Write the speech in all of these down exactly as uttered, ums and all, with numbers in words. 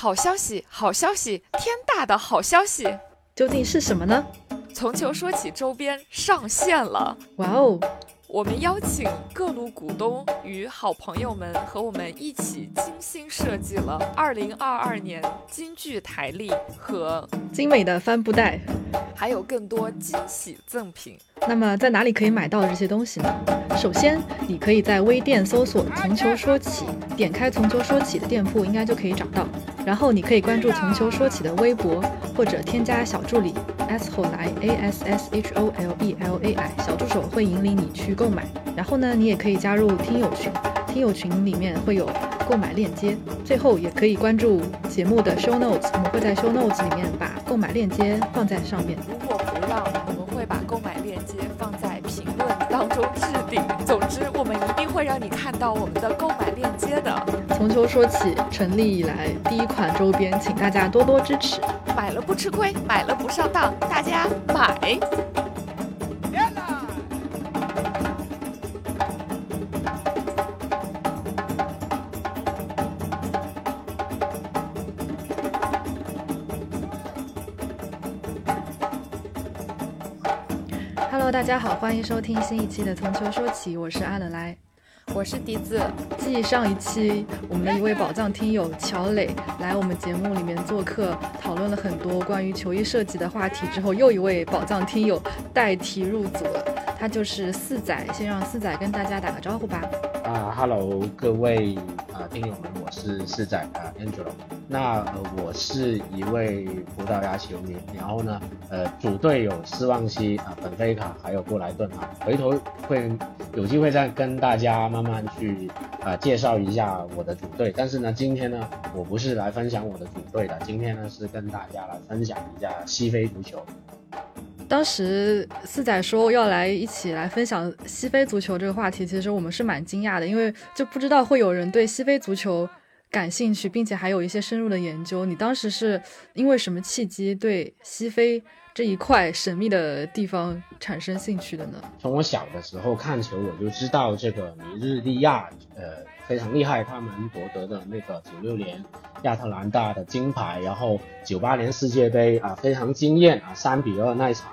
好消息，好消息，天大的好消息！究竟是什么呢？从球说起周边上线了！哇哦！我们邀请各路股东与好朋友们和我们一起精心设计了二零二二年金句台历和精美的帆布袋，还有更多惊喜赠品。那么在哪里可以买到这些东西呢？首先你可以在微店搜索从球说起，点开从球说起的店铺应该就可以找到，然后你可以关注从球说起的微博，或者添加小助理 S 后来 A S S H O L E L A I， 小助手会引领你去购买。然后呢，你也可以加入听友群，听友群里面会有购买链接。最后也可以关注节目的 show notes， 我们会在 show notes 里面把购买链接放在上面。如果不让，我们会把购买链接放在评论当中置顶。总之，我们一定会让你看到我们的购买链接的。从球说起成立以来第一款周边，请大家多多支持，买了不吃亏，买了不上当，大家买！大家好，欢迎收听新一期的从球说起，我是阿冷来，我是笛子。继上一期我们的一位宝藏听友乔磊来我们节目里面做客，讨论了很多关于球衣设计的话题之后，又一位宝藏听友带题入组了，他就是四仔。先让四仔跟大家打个招呼吧。啊哈喽各位啊、呃、听友们，我是四仔啊 Angelo。那、呃、我是一位葡萄牙球迷，然后呢，呃，主队有斯旺西啊、本菲卡还有布莱顿啊，回头会有机会再跟大家慢慢去啊、呃、介绍一下我的主队。但是呢，今天呢，我不是来分享我的主队的，今天呢是跟大家来分享一下西非足球。当时四仔说要来一起来分享西非足球这个话题，其实我们是蛮惊讶的，因为就不知道会有人对西非足球感兴趣，并且还有一些深入的研究。你当时是因为什么契机对西非这一块神秘的地方产生兴趣的呢？从我小的时候看球，我就知道这个尼日利亚呃非常厉害，他们夺得的那个九六年亚特兰大的金牌，然后九八年世界杯啊、呃、非常惊艳啊三比二那一场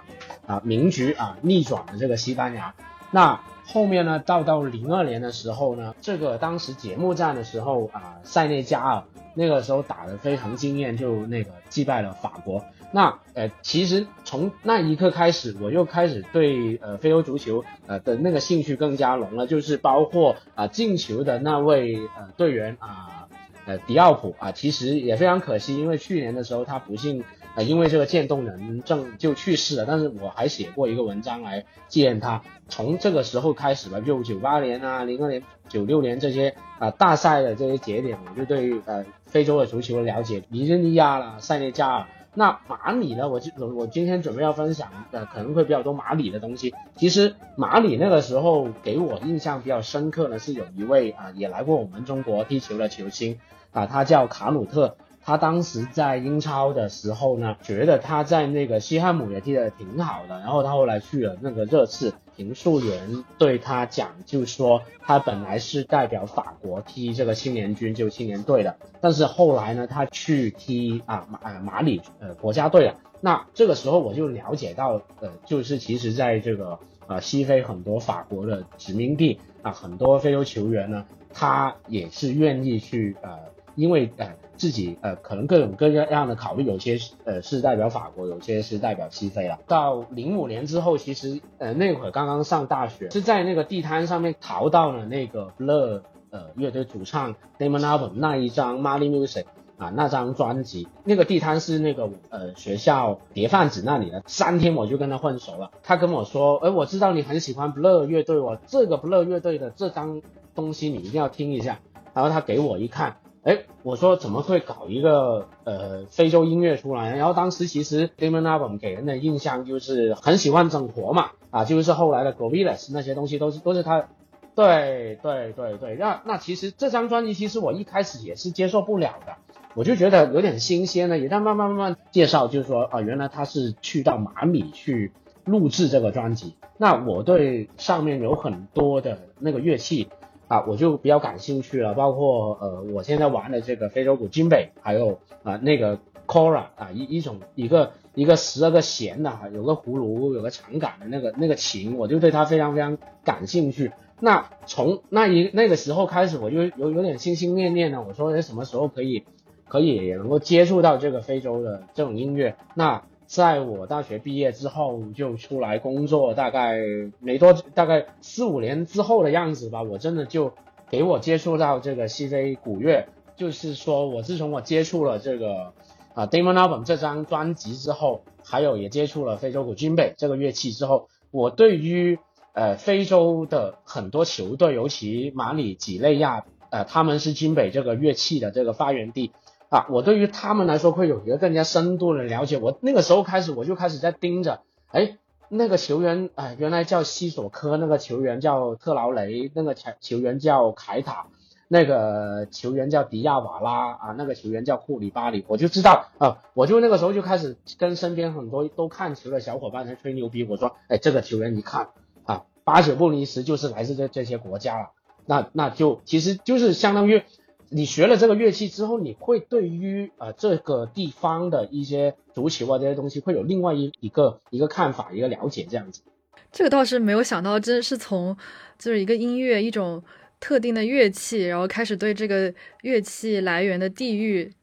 啊、呃、名局啊、呃、逆转的这个西班牙。那后面呢，到到零二年的时候呢，这个当时节目战的时候啊、呃，塞内加尔那个时候打得非常惊艳，就那个击败了法国。那呃，其实从那一刻开始，我就开始对呃非洲足球呃的那个兴趣更加浓了，就是包括啊、呃、进球的那位呃队员啊 呃, 呃迪奥普啊、呃，其实也非常可惜，因为去年的时候他不幸。呃、因为这个渐冻人症就去世了，但是我还写过一个文章来纪念他。从这个时候开始吧，就九八年啊、零二年、九六年这些啊、呃、大赛的这些节点，我就对呃非洲的足球了解，尼日利亚啦、塞内加尔。那马里呢，我我今天准备要分享呃可能会比较多马里的东西。其实马里那个时候给我印象比较深刻的是有一位啊、呃、也来过我们中国踢球的球星啊、呃，他叫卡努特。他当时在英超的时候呢，觉得他在那个西汉姆也踢得挺好的，然后他后来去了那个热刺，评述员对他讲，就说他本来是代表法国踢这个青年军，就青年队的，但是后来呢，他去踢啊马马里呃国家队了。那这个时候我就了解到，呃，就是其实在这个呃西非很多法国的殖民地啊、呃，很多非洲球员呢，他也是愿意去呃，因为呃。自己呃可能各种各样的考虑，有些呃是代表法国，有些是代表西非了。到零五年之后，其实呃那会儿刚刚上大学，是在那个地摊上面淘到了那个 Blur 呃乐队主唱 Damon Albarn 那一张 Mali Music 啊那张专辑。那个地摊是那个呃学校碟贩子那里的，三天我就跟他混熟了。他跟我说，哎，我知道你很喜欢 Blur 乐队，我这个 Blur 乐队的这张东西你一定要听一下。然后他给我一看。哎，我说怎么会搞一个呃非洲音乐出来？然后当时其实 Damon Albarn 给人的印象就是很喜欢整活嘛，啊，就是后来的 Gorillaz 那些东西都是都是他，对对对对，那那其实这张专辑其实我一开始也是接受不了的，我就觉得有点新鲜的，也在慢慢慢慢介绍，就是说啊、呃，原来他是去到马里去录制这个专辑。那我对上面有很多的那个乐器。啊，我就比较感兴趣了，包括呃我现在玩的这个非洲鼓金贝，还有啊、呃、那个 Cora 啊一一种一个一个十二个弦的哈，有个葫芦有个长杆的那个那个琴，我就对它非常非常感兴趣。那从那一那个时候开始，我就有有点心心念念呢，我说什么时候可以可以能够接触到这个非洲的这种音乐。那在我大学毕业之后就出来工作，大概没多大概四五年之后的样子吧，我真的就给我接触到这个西非古乐。就是说我自从我接触了这个啊 Damon Albarn 这张专辑之后，还有也接触了非洲古军贝这个乐器之后，我对于呃非洲的很多球队，尤其马里几内亚呃他们是军贝这个乐器的这个发源地啊，我对于他们来说会有一个更加深度的了解。我那个时候开始，我就开始在盯着，哎，那个球员，哎，原来叫西索科，那个球员叫特劳雷，那个球员叫凯塔，那个球员叫迪亚瓦拉啊，那个球员叫库里巴里，我就知道啊，我就那个时候就开始跟身边很多都看球的小伙伴在吹牛逼，我说，哎，这个球员你看啊，八九不离十就是来自这这些国家了，那那就其实就是相当于。你学了这个乐器之后，你会对于呃这个地方的一些足球啊这些东西会有另外一一个一个看法一个了解这样子。这个倒是没有想到，真是从就是一个音乐一种特定的乐器，然后开始对这个乐器来源的地域，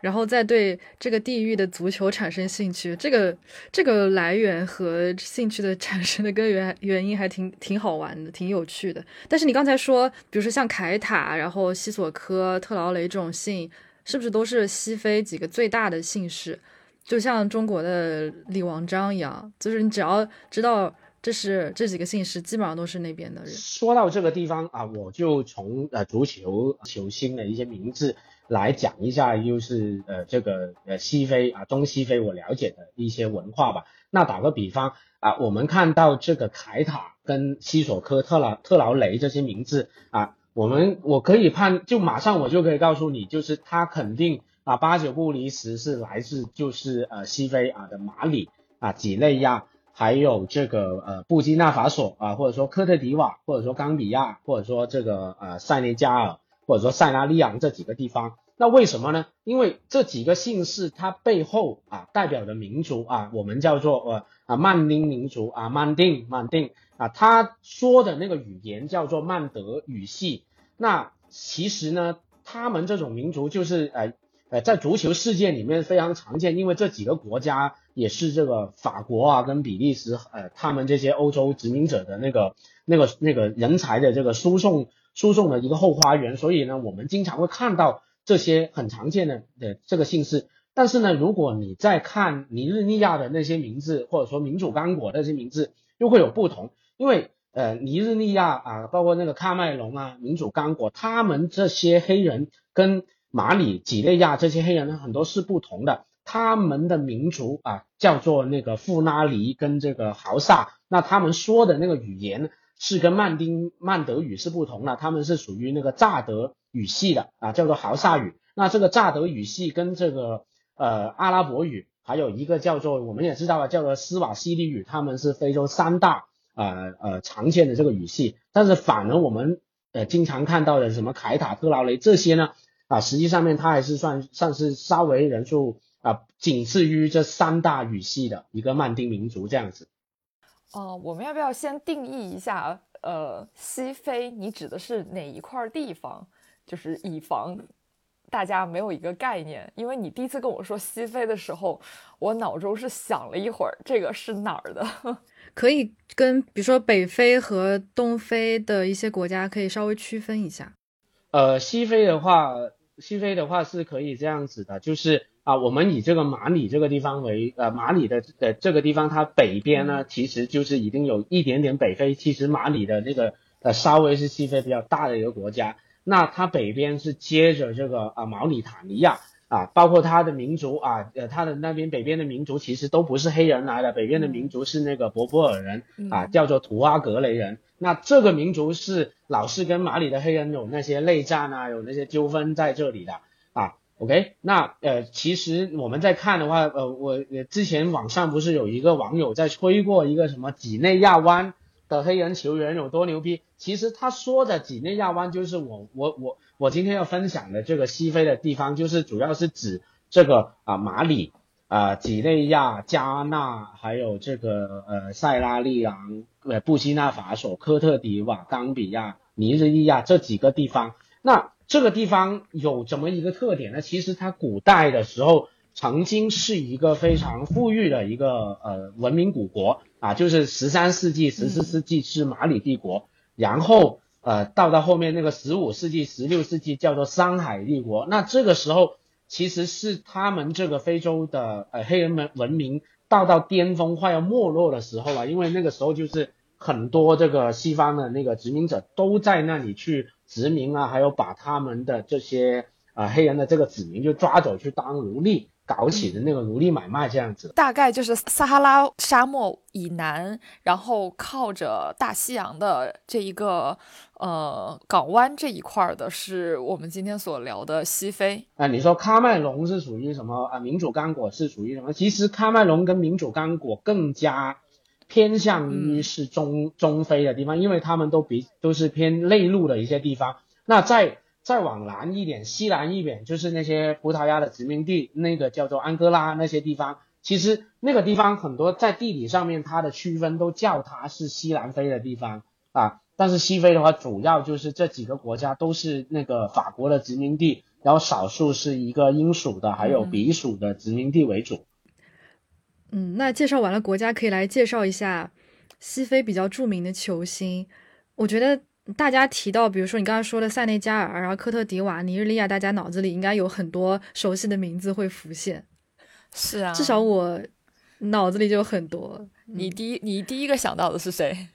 然后再对这个地域的足球产生兴趣。这个这个来源和兴趣的产生的根源原因还挺挺好玩的，挺有趣的。但是你刚才说，比如说像凯塔，然后西索科、特劳雷这种姓，是不是都是西非几个最大的姓氏？就像中国的李王章一样，就是你只要知道这是这几个姓氏，基本上都是那边的人。说到这个地方啊，我就从呃足球球星的一些名字。来讲一下，就是呃这个呃西非啊中西非我了解的一些文化吧。那打个比方啊，我们看到这个凯塔跟西索科、特劳特劳雷这些名字啊，我们我可以判就马上我就可以告诉你，就是他肯定啊八九不离十是来自就是呃西非啊的马里啊几内亚，还有这个呃布基纳法索啊，或者说科特迪瓦，或者说冈比亚，或者说这个呃塞内加尔。或者说塞拉利昂这几个地方。那为什么呢？因为这几个姓氏它背后啊代表的民族啊，我们叫做呃啊曼丁民族啊，曼丁曼丁啊，他说的那个语言叫做曼德语系。那其实呢，他们这种民族就是呃呃在足球世界里面非常常见，因为这几个国家也是这个法国啊跟比利时呃他们这些欧洲殖民者的那个那个那个人才的这个输送。输送的一个后花园，所以呢，我们经常会看到这些很常见的的这个姓氏。但是呢，如果你再看尼日利亚的那些名字，或者说民主刚果的那些名字，又会有不同。因为呃，尼日利亚啊，包括那个喀麦隆啊、民主刚果，他们这些黑人跟马里、几内亚这些黑人很多是不同的。他们的民族啊，叫做那个富拉尼跟这个豪萨，那他们说的那个语言。是跟曼丁曼德语是不同的，他们是属于那个乍得语系的啊，叫做豪萨语。那这个乍得语系跟这个呃阿拉伯语，还有一个叫做我们也知道了叫做斯瓦希里语，他们是非洲三大呃呃常见的这个语系。但是反而我们呃经常看到的什么凯塔、特劳雷这些呢啊，实际上面它还是算算是稍微人数啊仅次于这三大语系的一个曼丁民族这样子。哦、我们要不要先定义一下呃，西非你指的是哪一块地方，就是以防大家没有一个概念。因为你第一次跟我说西非的时候，我脑中是想了一会儿这个是哪儿的。可以跟比如说北非和东非的一些国家可以稍微区分一下。呃，西非的话西非的话是可以这样子的，就是啊，我们以这个马里这个地方为呃，马里的呃这个地方，它北边呢，其实就是已经有一点点北非。其实马里的那个呃，稍微是西非比较大的一个国家。那它北边是接着这个啊，毛里塔尼亚啊，包括它的民族啊，呃，它的那边北边的民族其实都不是黑人来的，北边的民族是那个柏柏尔人啊，叫做图阿格雷人。那这个民族是老是跟马里的黑人有那些内战啊，有那些纠纷在这里的。OK， 那呃，其实我们在看的话，呃，我之前网上不是有一个网友在吹过一个什么几内亚湾的黑人球员有多牛逼，其实他说的几内亚湾就是我我我我今天要分享的这个西非的地方，就是主要是指这个啊、呃、马里啊、呃、几内亚、加纳，还有这个呃塞拉利昂、呃布基纳法索、科特迪瓦、冈比亚、尼日利亚这几个地方。那这个地方有怎么一个特点呢？其实它古代的时候曾经是一个非常富裕的一个呃文明古国啊，就是十三世纪、十四世纪是马里帝国，然后呃到到后面那个十五世纪、十六世纪叫做商海帝国。那这个时候其实是他们这个非洲的呃黑人文明到到巅峰快要没落的时候了，因为那个时候就是很多这个西方的那个殖民者都在那里去殖民啊，还有把他们的这些呃黑人的这个子民就抓走去当奴隶，搞起的那个奴隶买卖这样子。大概就是撒哈拉沙漠以南，然后靠着大西洋的这一个呃港湾这一块的，是我们今天所聊的西非。啊、呃，你说喀麦隆是属于什么啊、呃？民主刚果是属于什么？其实喀麦隆跟民主刚果更加偏向于是中、嗯、中非的地方，因为他们都比都是偏内陆的一些地方。那再再往南一点，西南一点，就是那些葡萄牙的殖民地，那个叫做安哥拉那些地方。其实那个地方很多在地理上面它的区分都叫它是西南非的地方啊。但是西非的话，主要就是这几个国家都是那个法国的殖民地，然后少数是一个英属的还有比属的殖民地为主。嗯嗯，那介绍完了国家，可以来介绍一下西非比较著名的球星。我觉得大家提到，比如说你刚刚说的塞内加尔，然后科特迪瓦、尼日利亚，大家脑子里应该有很多熟悉的名字会浮现。是啊，至少我脑子里就有很多。你第一、嗯、你第一个想到的是谁？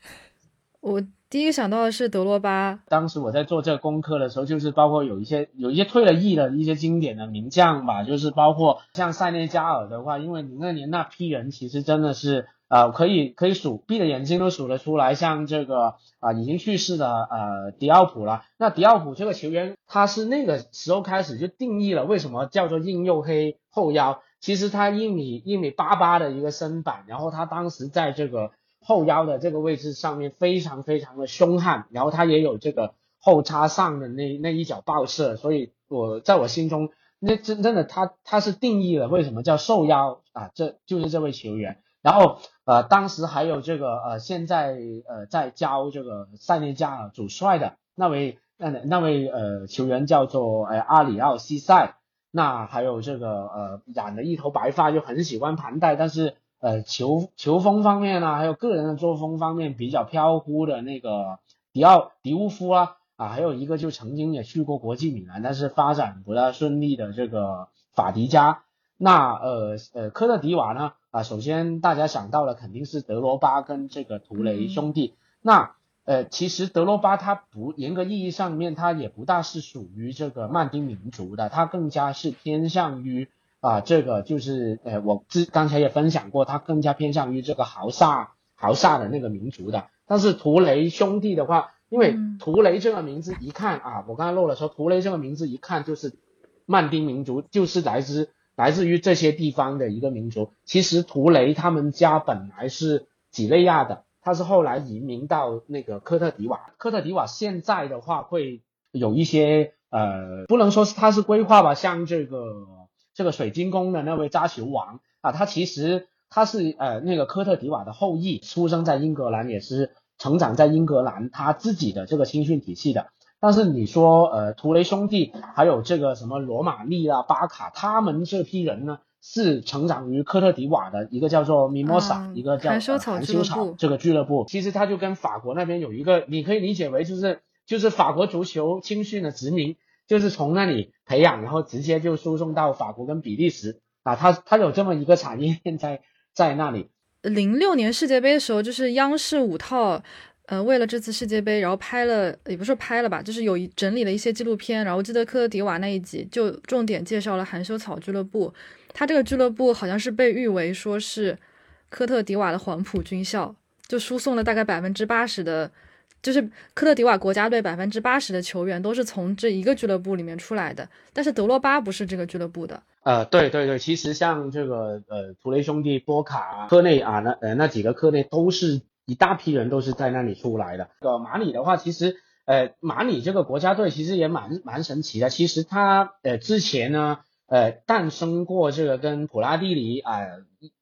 我第一个想到的是德罗巴。当时我在做这个功课的时候，就是包括有一些有一些退了役的一些经典的名将吧，就是包括像塞内加尔的话，因为零二年那批人其实真的是呃可以可以数闭着眼睛都数得出来，像这个啊、呃、已经去世的呃迪奥普了。那迪奥普这个球员，他是那个时候开始就定义了为什么叫做硬又黑后腰。其实他一米一米八八的一个身板，然后他当时在这个后腰的这个位置上面非常非常的凶悍，然后他也有这个后插上的那那一脚爆射，所以我在我心中那真正的他他是定义了为什么叫瘦腰啊，这就是这位球员。然后呃当时还有这个呃现在呃在教这个塞内加尔主帅的那位那那位呃球员叫做呃阿里奥西塞。那还有这个呃染了一头白发，就很喜欢盘带，但是呃，球球风方面啊，还有个人的作风方面比较飘忽的那个迪奥迪乌夫啊，啊，还有一个就曾经也去过国际米兰，但是发展不大顺利的这个法迪加。那呃呃，科特迪瓦呢啊，首先大家想到的肯定是德罗巴跟这个图雷兄弟。嗯、那呃，其实德罗巴他不严格意义上面，他也不大是属于这个曼丁民族的，他更加是偏向于。啊，这个就是呃，我之刚才也分享过，他更加偏向于这个豪萨豪萨的那个民族的。但是图雷兄弟的话，因为图雷这个名字一看啊，我刚才漏了说，图雷这个名字一看就是曼丁民族，就是来自来自于这些地方的一个民族。其实图雷他们家本来是几内亚的，他是后来移民到那个科特迪瓦。科特迪瓦现在的话会有一些呃，不能说他是规划吧，像这个。这个水晶宫的那位扎球王啊，他其实他是呃那个科特迪瓦的后裔，出生在英格兰，也是成长在英格兰他自己的这个青训体系的。但是你说呃图雷兄弟还有这个什么罗马利啦、巴卡，他们这批人呢是成长于科特迪瓦的一个叫做米莫萨、嗯、一个叫含羞草这个俱乐部。其实他就跟法国那边有一个，你可以理解为就是就是法国足球青训的殖民。就是从那里培养，然后直接就输送到法国跟比利时啊，它它有这么一个产业链在在那里。零六年世界杯的时候，就是央视五套，呃，为了这次世界杯，然后拍了，也不是拍了吧，就是有整理了一些纪录片。然后记得科特迪瓦那一集就重点介绍了含羞草俱乐部，它这个俱乐部好像是被誉为说是科特迪瓦的黄埔军校，就输送了大概百分之八十的。就是科特迪瓦国家队百分之八十的球员都是从这一个俱乐部里面出来的，但是德罗巴不是这个俱乐部的。呃，对对对，其实像这个呃图雷兄弟、波卡、科内啊，那呃那几个科内都是一大批人都是在那里出来的。这个马里的话，其实呃马里这个国家队其实也蛮蛮神奇的。其实他呃之前呢呃诞生过这个跟普拉蒂尼啊、呃、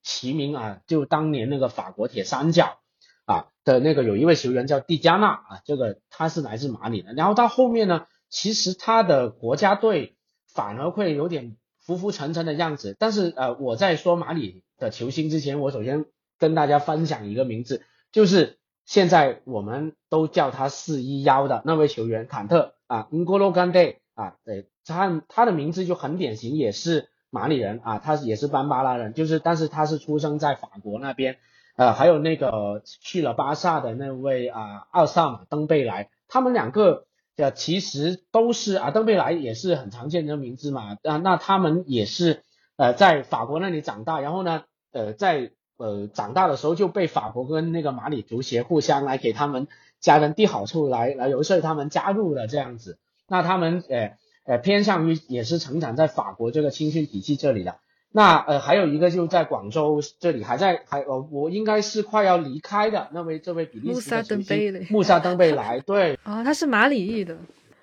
齐名啊，就当年那个法国铁三角啊的那个有一位球员叫蒂加纳啊，这个他是来自马里的。然后到后面呢，其实他的国家队反而会有点浮浮沉沉的样子。但是呃我在说马里的球星之前，我首先跟大家分享一个名字，就是现在我们都叫他四一一的那位球员坎特啊 ,N'Golo Kante 啊，对，他他的名字就很典型，也是马里人啊，他也是班巴拉人，就是但是他是出生在法国那边。呃还有那个去了巴萨的那位啊奥萨马登贝莱，他们两个呃其实都是啊，登贝莱也是很常见的名字嘛，啊那他们也是呃在法国那里长大，然后呢呃在呃长大的时候就被法国跟那个马里足协互相来给他们加人递好处，来来游说他们加入了这样子。那他们呃呃偏向于也是成长在法国这个青训体系这里的。那呃还有一个就在广州这里还在还呃我应该是快要离开的那位这位比利时穆萨登贝莱穆萨登贝莱对啊、哦、他是马里裔的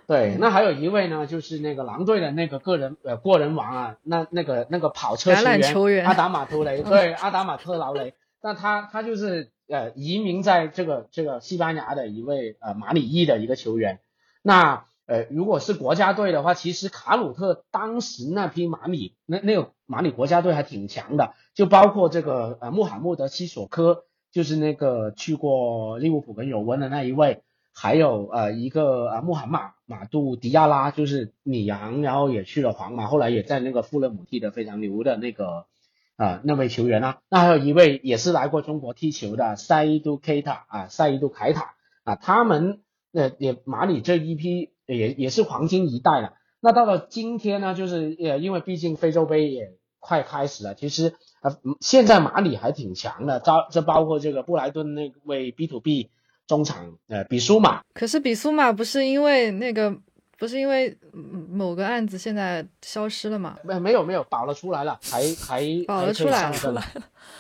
对、嗯、那还有一位呢就是那个狼队的那个个人呃过人王啊那那个那个跑车球 员, 球员阿达马特雷对、嗯、阿达马特劳雷那他他就是呃移民在这个这个西班牙的一位呃马里裔的一个球员。那呃，如果是国家队的话，其实卡鲁特当时那批马里那那个马里国家队还挺强的，就包括这个呃穆罕默德西索科，就是那个去过利物浦跟尤文的那一位，还有呃一个呃穆罕马马杜迪亚拉，就是里昂，然后也去了皇马，后来也在那个富勒姆踢的非常牛的那个呃那位球员啊。那还有一位也是来过中国踢球的塞伊杜凯塔啊，塞伊杜凯塔啊，他们呃也马里这一批。也也是黄金一代了。那到了今天呢，就是呃，因为毕竟非洲杯也快开始了，其实呃，现在马里还挺强的，这包括这个布莱顿那位 B 二 B 中场呃比苏马。可是比苏马不是因为那个不是因为某个案子现在消失了吗？没没有没有保了出来了，还还保了出来了。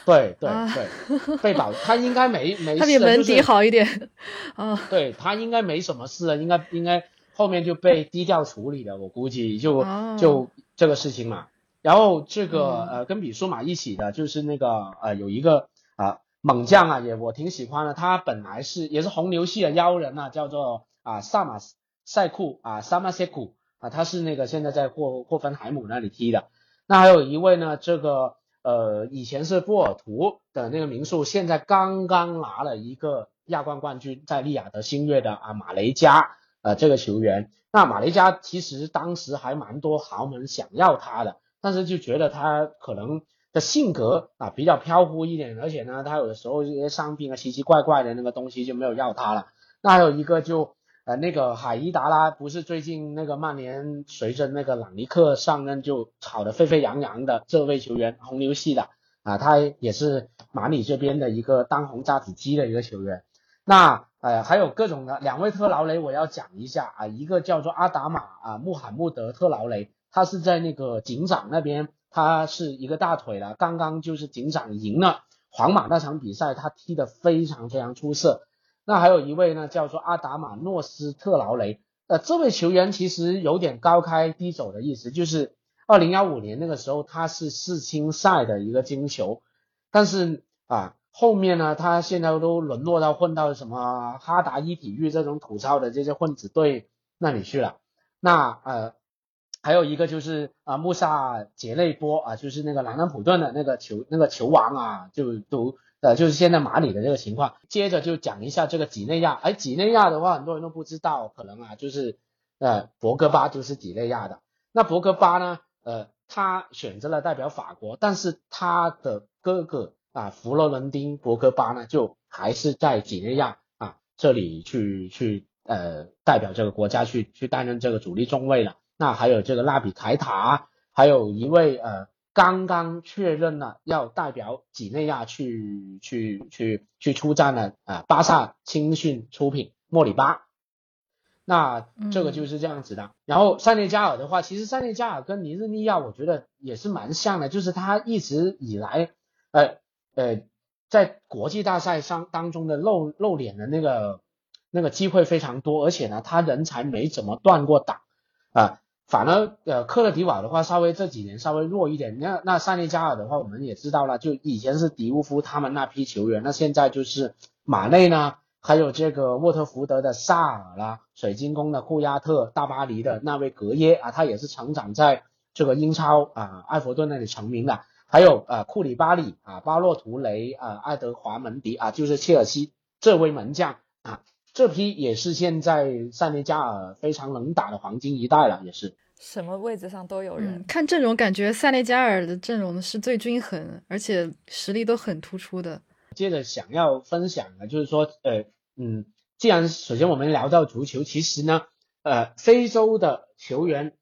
对对对，被保他应该没没事，他比门迪好一点啊。对他应该没什么事了，应该应该。后面就被低调处理了，我估计就就这个事情嘛。然后这个呃跟比苏马一起的就是那个呃有一个啊、呃、猛将啊，也我挺喜欢的，他本来是也是红牛系的妖人啊，叫做啊萨马塞库啊萨马塞库啊，他是那个现在在霍霍芬海姆那里踢的。那还有一位呢，这个呃以前是波尔图的那个名宿，现在刚刚拿了一个亚冠冠军，在利雅得星月的啊马雷加。呃，这个球员，那马雷加其实当时还蛮多豪门想要他的，但是就觉得他可能的性格啊比较飘忽一点，而且呢，他有的时候这些伤病啊奇奇怪怪的那个东西就没有要他了。那还有一个就呃那个海伊达拉，不是最近那个曼联随着那个朗尼克上任就吵得沸沸扬扬的这位球员，红牛系的啊，他也是马里这边的一个当红炸子鸡的一个球员。那呃还有各种的两位特劳雷我要讲一下啊，一个叫做阿达马啊穆罕默德特劳雷，他是在那个警长那边，他是一个大腿了，刚刚就是警长赢了皇马那场比赛，他踢得非常非常出色。那还有一位呢叫做阿达马诺斯特劳雷，呃这位球员其实有点高开低走的意思，就是二零一五年那个时候他是世青赛的一个金球，但是啊后面呢，他现在都沦落到混到什么哈达伊体育这种土操的这些混子队那里去了。那呃，还有一个就是啊、呃，穆萨杰内波啊，就是那个南安普顿的那个球那个球王啊，就都呃就是现在马里的这个情况。接着就讲一下这个几内亚，哎，几内亚的话很多人都不知道，可能啊就是呃博格巴就是几内亚的。那博格巴呢，呃，他选择了代表法国，但是他的哥哥。啊，佛罗伦丁博格巴呢，就还是在几内亚啊这里去去呃代表这个国家去去担任这个主力中卫了。那还有这个纳比凯塔，还有一位呃刚刚确认了要代表几内亚去去去去出战了啊巴萨青训出品莫里巴。那这个就是这样子的。嗯、然后塞内加尔的话，其实塞内加尔跟尼日利亚我觉得也是蛮像的，就是他一直以来呃。呃，在国际大赛上当中的露露脸的那个那个机会非常多，而且呢他人才没怎么断过档啊、呃，反而呃克勒迪瓦的话稍微这几年稍微弱一点，那那塞内加尔的话我们也知道了，就以前是迪乌夫他们那批球员，那现在就是马内呢，还有这个沃特福德的萨尔啦，水晶宫的库亚特，大巴黎的那位格耶啊，他也是成长在这个英超啊、呃、埃弗顿那里成名的，还有呃库里巴里啊，巴洛图雷啊，爱德华门迪啊，就是切尔西这位门将啊，这批也是现在塞内加尔非常能打的黄金一代了，也是什么位置上都有人、嗯、看阵容感觉塞内加尔的阵容是最均衡，而且实力都很突出的。接着想要分享的就是说呃嗯，既然首先我们聊到足球，其实呢呃非洲的球员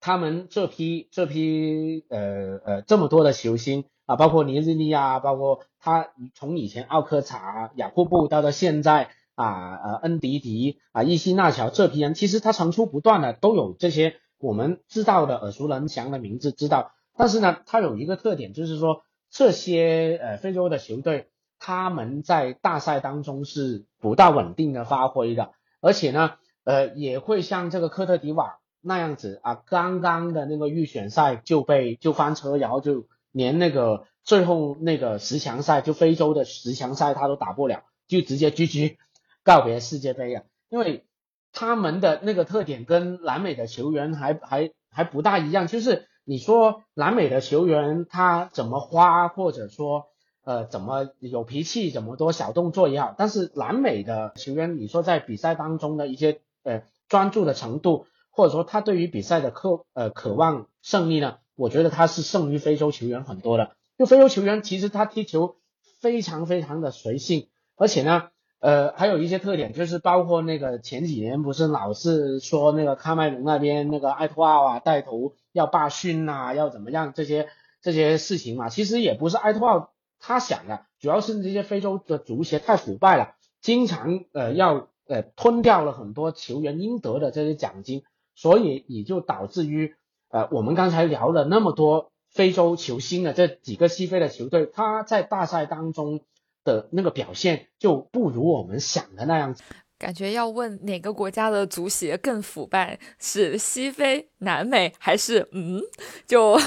他们这批这批呃呃这么多的球星啊，包括尼日利亚，包括他从以前奥科查、雅库布到到现在啊呃恩迪迪啊伊西纳乔，这批人其实他层出不断的都有这些我们知道的耳熟能详的名字知道，但是呢他有一个特点就是说这些呃非洲的球队他们在大赛当中是不大稳定的发挥的，而且呢呃也会像这个科特迪瓦那样子啊，刚刚的那个预选赛就被就翻车，然后就连那个最后那个十强赛就非洲的十强赛他都打不了，就直接 G G 告别世界杯啊，因为他们的那个特点跟南美的球员还还还不大一样，就是你说南美的球员他怎么花或者说呃怎么有脾气怎么多小动作也好，但是南美的球员你说在比赛当中的一些呃专注的程度，或者说他对于比赛的渴呃渴望胜利呢，我觉得他是胜于非洲球员很多的。就非洲球员其实他踢球非常非常的随性，而且呢呃还有一些特点，就是包括那个前几年不是老是说那个喀麦隆那边那个埃托奥啊带头要罢训啊要怎么样这些这些事情嘛，其实也不是埃托奥他想的，主要是这些非洲的足协太腐败了，经常呃要呃吞掉了很多球员应得的这些奖金，所以也就导致于呃我们刚才聊了那么多非洲球星的这几个西非的球队，他在大赛当中的那个表现就不如我们想的那样子。感觉要问哪个国家的足协更腐败，是西非、南美还是嗯就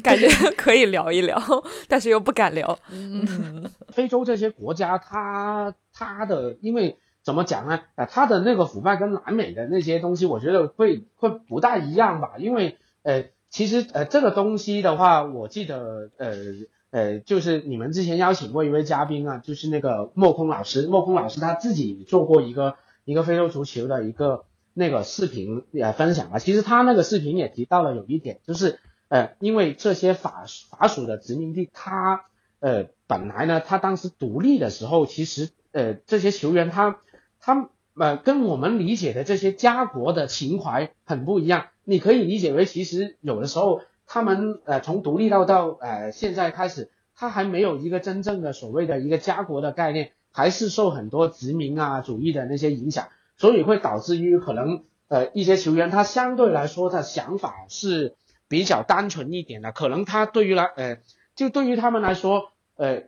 感觉可以聊一聊但是又不敢聊。嗯，非洲这些国家他他的因为怎么讲呢？啊，他的那个腐败跟南美的那些东西，我觉得会会不大一样吧。因为呃，其实呃这个东西的话，我记得呃呃，就是你们之前邀请过一位嘉宾啊，就是那个莫空老师，莫空老师他自己做过一个一个非洲足球的一个那个视频呃分享啊。其实他那个视频也提到了有一点，就是呃，因为这些法法属的殖民地，他呃本来呢，他当时独立的时候，其实呃这些球员他。他呃跟我们理解的这些家国的情怀很不一样，你可以理解为其实有的时候他们呃从独立到到呃现在开始，他还没有一个真正的所谓的一个家国的概念，还是受很多殖民啊主义的那些影响，所以会导致于可能呃一些球员他相对来说他想法是比较单纯一点的，可能他对于来呃就对于他们来说呃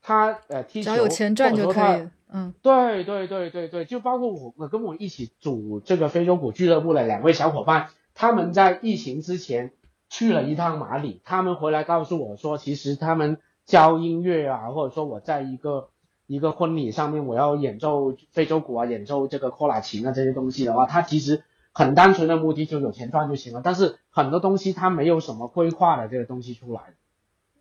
他呃踢球只要有钱赚就可以。嗯，对对对对对，就包括我跟我一起组这个非洲鼓俱乐部的两位小伙伴，他们在疫情之前去了一趟马里，他们回来告诉我说，其实他们教音乐啊，或者说我在一个一个婚礼上面我要演奏非洲鼓啊，演奏这个科拉琴啊这些东西的话，他其实很单纯的目的就有钱赚就行了，但是很多东西他没有什么规划的这个东西出来。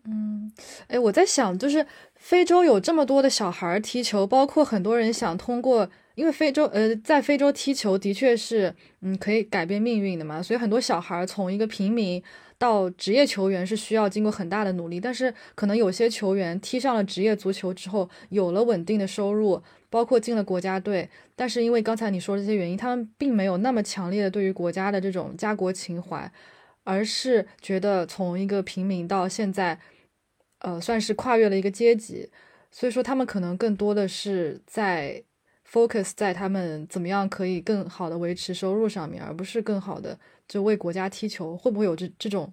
嗯，哎，我在想，就是非洲有这么多的小孩踢球，包括很多人想通过，因为非洲，呃，在非洲踢球的确是，嗯，可以改变命运的嘛，所以很多小孩从一个平民到职业球员是需要经过很大的努力，但是可能有些球员踢上了职业足球之后，有了稳定的收入，包括进了国家队，但是因为刚才你说的这些原因，他们并没有那么强烈的对于国家的这种家国情怀，而是觉得从一个平民到现在呃，算是跨越了一个阶级，所以说他们可能更多的是在 focus 在他们怎么样可以更好的维持收入上面，而不是更好的就为国家踢球，会不会有这这种？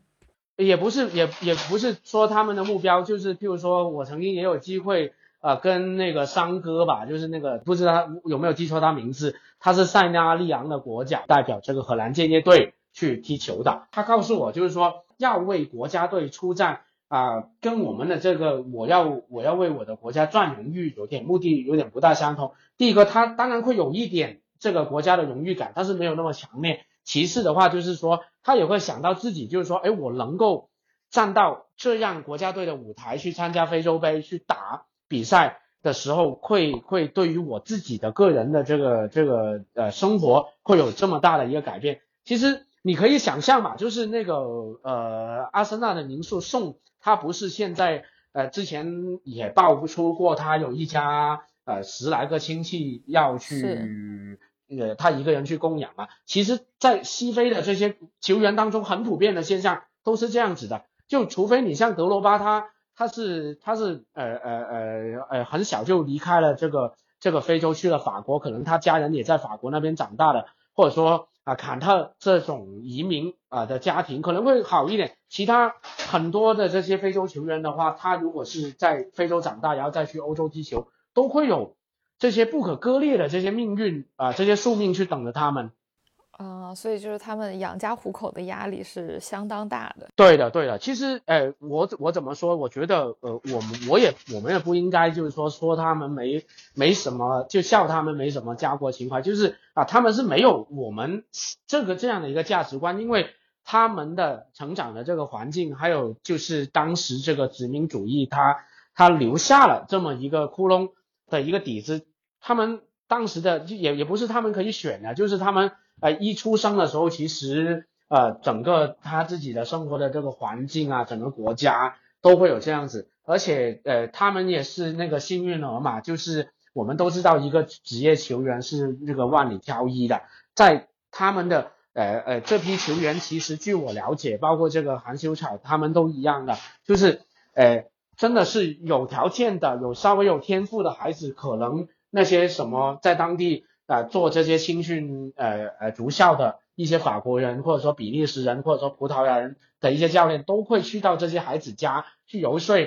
也不是也也不是说他们的目标，就是譬如说我曾经也有机会呃跟那个桑哥吧，就是那个不知道他有没有记错他名字，他是塞纳利昂的国脚，代表这个荷兰间接队去踢球的。他告诉我就是说要为国家队出战啊、呃，跟我们的这个我要我要为我的国家赚荣誉有点目的有点不大相同。第一个他当然会有一点这个国家的荣誉感，但是没有那么强烈。其次的话就是说他也会想到自己就是说诶我能够站到这样国家队的舞台去参加非洲杯去打比赛的时候，会会对于我自己的个人的这个这个呃生活会有这么大的一个改变。其实你可以想象嘛，就是那个呃阿森纳的名宿宋，他不是现在呃之前也爆出过他有一家呃十来个亲戚要去呃他一个人去供养嘛。其实在西非的这些球员当中很普遍的现象都是这样子的，就除非你像德罗巴他他是他是呃呃呃呃很小就离开了这个这个非洲去了法国，可能他家人也在法国那边长大的，或者说啊、呃、坎特这种移民啊、呃、的家庭可能会好一点。其他很多的这些非洲球员的话，他如果是在非洲长大然后再去欧洲踢球，都会有这些不可割裂的这些命运啊、呃、这些宿命去等着他们。啊、嗯，所以就是他们养家糊口的压力是相当大的。对的，对的。其实，哎，我我怎么说？我觉得，呃，我们我也我们也不应该就是说说他们没没什么，就笑他们没什么家国情怀。就是啊，他们是没有我们这个这样的一个价值观，因为他们的成长的这个环境，还有就是当时这个殖民主义它，它它留下了这么一个窟窿的一个底子。他们当时的也也不是他们可以选的，就是他们。呃，一出生的时候，其实呃，整个他自己的生活的这个环境啊，整个国家都会有这样子，而且呃，他们也是那个幸运儿嘛，就是我们都知道一个职业球员是那个万里挑一的，在他们的呃呃这批球员，其实据我了解，包括这个韩修草，他们都一样的，就是呃，真的是有条件的，有稍微有天赋的孩子，可能那些什么在当地。呃、做这些青训呃呃足校的一些法国人，或者说比利时人，或者说葡萄牙人的一些教练，都会去到这些孩子家去游说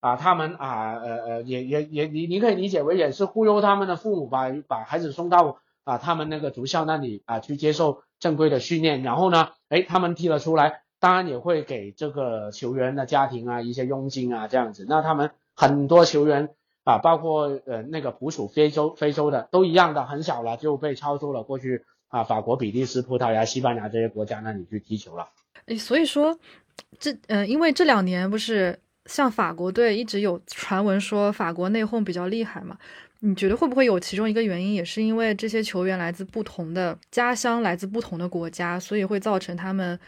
啊、呃、他们啊呃呃也也也你你可以理解为也是忽悠他们的父母把把孩子送到啊、呃、他们那个足校那里啊、呃、去接受正规的训练，然后呢诶他们踢了出来，当然也会给这个球员的家庭啊一些佣金啊这样子。那他们很多球员啊，包括呃那个捕属非洲非洲的都一样的，很小了就被超出了过去啊法国、比利时、葡萄牙、西班牙这些国家那里去踢球了。诶，所以说这呃因为这两年不是像法国队一直有传闻说法国内讧比较厉害嘛，你觉得会不会有其中一个原因也是因为这些球员来自不同的家乡，来自不同的国家，所以会造成他们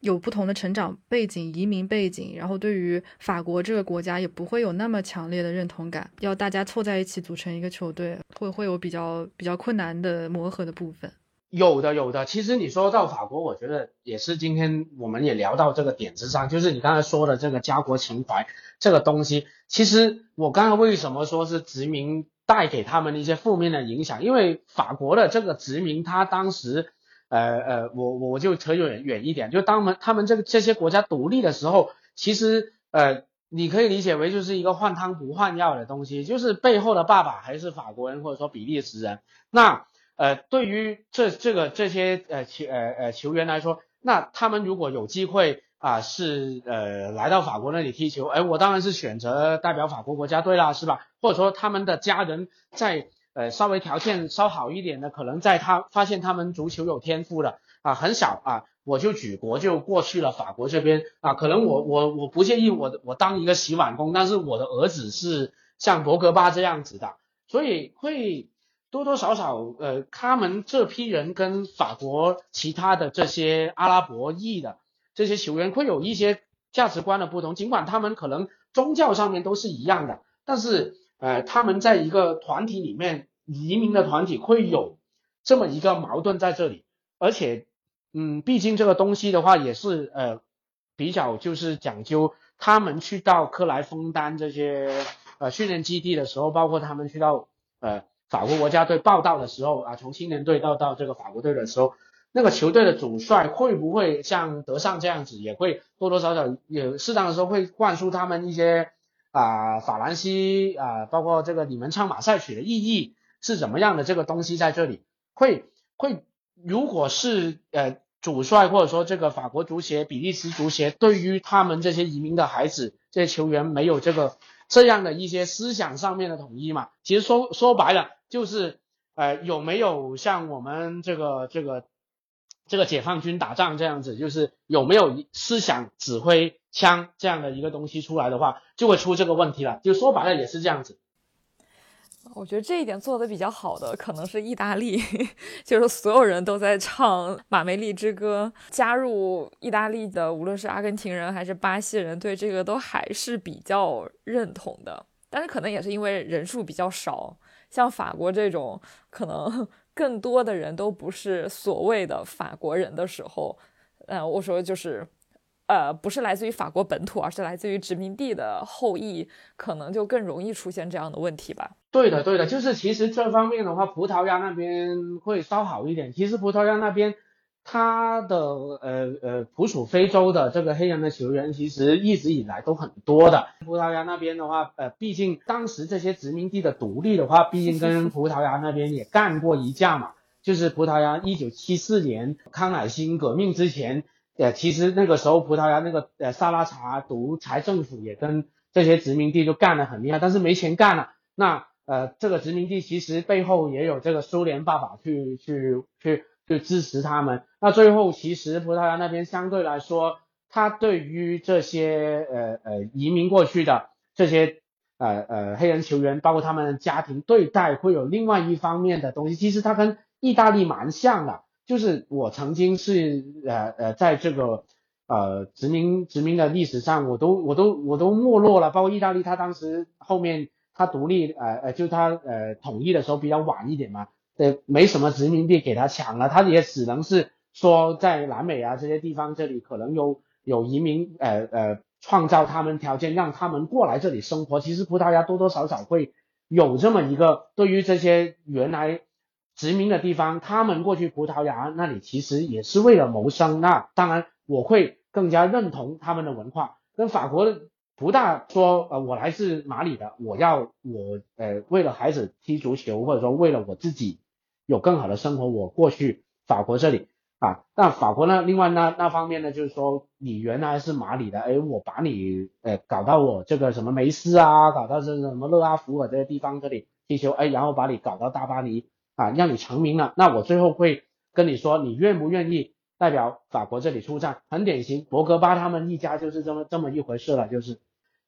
有不同的成长背景、移民背景，然后对于法国这个国家也不会有那么强烈的认同感，要大家凑在一起组成一个球队，会会有比较比较困难的磨合的部分。有的，有的。其实你说到法国，我觉得也是今天我们也聊到这个点子上，就是你刚才说的这个家国情怀这个东西。其实我刚才为什么说是殖民带给他们一些负面的影响，因为法国的这个殖民，他当时。呃呃，我我就扯远远一点，就当他们他们这个这些国家独立的时候，其实呃，你可以理解为就是一个换汤不换药的东西，就是背后的爸爸还是法国人或者说比利时人。那呃，对于这这个这些呃球呃呃球员来说，那他们如果有机会啊、呃、是呃来到法国那里踢球，哎，我当然是选择代表法国国家队啦，是吧？或者说他们的家人在。呃，稍微条件稍好一点的，可能在他发现他们足球有天赋的啊，很小啊，我就举国就过去了法国这边啊，可能我我我不介意我我当一个洗碗工，但是我的儿子是像博格巴这样子的，所以会多多少少呃，他们这批人跟法国其他的这些阿拉伯裔的这些球员会有一些价值观的不同，尽管他们可能宗教上面都是一样的，但是呃，他们在一个团体里面。移民的团体会有这么一个矛盾在这里，而且嗯，毕竟这个东西的话也是呃比较就是讲究他们去到克莱枫丹这些呃训练基地的时候，包括他们去到呃法国国家队报道的时候啊，从青年队到到这个法国队的时候，那个球队的主帅会不会像德尚这样子，也会多多少少也适当的时候会灌输他们一些啊、呃、法兰西啊、呃，包括这个你们唱马赛曲的意义是怎么样的这个东西在这里，会会如果是呃主帅或者说这个法国足协、比利时足协对于他们这些移民的孩子、这些球员没有这个这样的一些思想上面的统一嘛？其实说说白了就是呃有没有像我们这个这个。这个解放军打仗这样子，就是有没有思想指挥枪这样的一个东西出来的话，就会出这个问题了，就说白了也是这样子。我觉得这一点做得比较好的可能是意大利，就是所有人都在唱《马梅利之歌》，加入意大利的无论是阿根廷人还是巴西人对这个都还是比较认同的，但是可能也是因为人数比较少，像法国这种可能更多的人都不是所谓的法国人的时候，呃，我说就是，呃，不是来自于法国本土，而是来自于殖民地的后裔，可能就更容易出现这样的问题吧。对的，对的，就是其实这方面的话，葡萄牙那边会稍好一点。其实葡萄牙那边，他的呃呃普属非洲的这个黑人的球员，其实一直以来都很多的。葡萄牙那边的话，呃，毕竟当时这些殖民地的独立的话，毕竟跟葡萄牙那边也干过一架嘛。就是葡萄牙一九七四年康乃馨革命之前，呃，其实那个时候葡萄牙那个呃萨拉查独裁政府也跟这些殖民地就干得很厉害，但是没钱干了。那呃，这个殖民地其实背后也有这个苏联爸爸去去去。就支持他们，那最后其实葡萄牙那边相对来说，他对于这些呃呃移民过去的这些呃呃黑人球员，包括他们的家庭对待，会有另外一方面的东西。其实他跟意大利蛮像的，就是我曾经是呃呃在这个呃殖民殖民的历史上，我都我都我都没落了。包括意大利，他当时后面他独立呃呃就他呃统一的时候比较晚一点嘛。对，没什么殖民地给他抢了，他也只能是说在南美啊这些地方，这里可能有有移民呃呃创造他们条件，让他们过来这里生活。其实葡萄牙多多少少会有这么一个对于这些原来殖民的地方，他们过去葡萄牙那里其实也是为了谋生。那当然我会更加认同他们的文化，跟法国的不大说，呃，我来自马里的，我要我呃为了孩子踢足球，或者说为了我自己有更好的生活，我过去法国这里啊。那法国呢，另外那那方面呢，就是说你原来是马里的，诶，我把你呃搞到我这个什么梅斯啊，搞到这什么勒阿弗尔这些地方这里踢球，诶，然后把你搞到大巴黎啊，让你成名了。那我最后会跟你说，你愿不愿意代表法国这里出战？很典型，博格巴他们一家就是这么这么一回事了，就是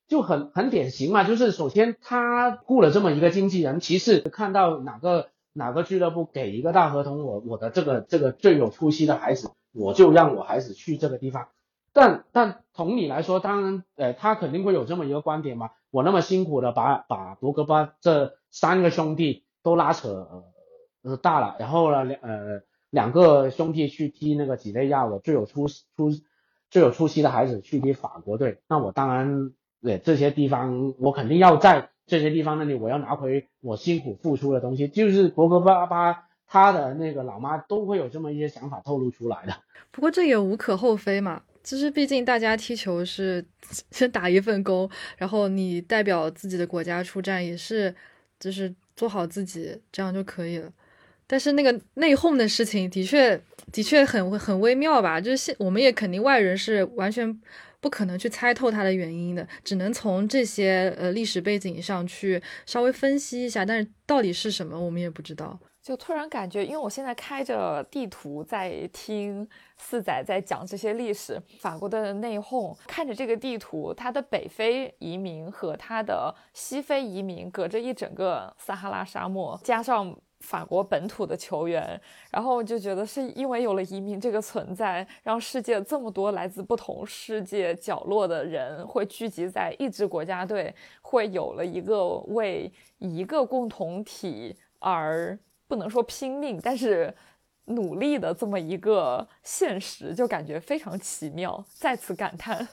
就很很典型嘛。就是首先他雇了这么一个经纪人，其次看到哪个哪个俱乐部给一个大合同，我我的这个这个最有出息的孩子，我就让我孩子去这个地方。但但同理来说，当然呃他肯定会有这么一个观点嘛，我那么辛苦的把把博格巴这三个兄弟都拉扯呃大了，然后呢呃两个兄弟去踢那个几内亚，我最有出出最有出息的孩子去踢法国队，那我当然对这些地方我肯定要在这些地方那里我要拿回我辛苦付出的东西。就是博格巴巴他的那个老妈都会有这么一些想法透露出来的。不过这也无可厚非嘛，就是毕竟大家踢球是先打一份工，然后你代表自己的国家出战也是就是做好自己这样就可以了。但是那个内讧的事情的确的确很很微妙吧，就是我们也肯定外人是完全不可能去猜透它的原因的，只能从这些呃历史背景上去稍微分析一下，但是到底是什么我们也不知道。就突然感觉，因为我现在开着地图在听四仔在讲这些历史，法国的内讧，看着这个地图，它的北非移民和它的西非移民隔着一整个撒哈拉沙漠，加上法国本土的球员，然后就觉得是因为有了移民这个存在，让世界这么多来自不同世界角落的人会聚集在一支国家队，会有了一个为一个共同体而不能说拼命，但是努力的这么一个现实，就感觉非常奇妙，再次感叹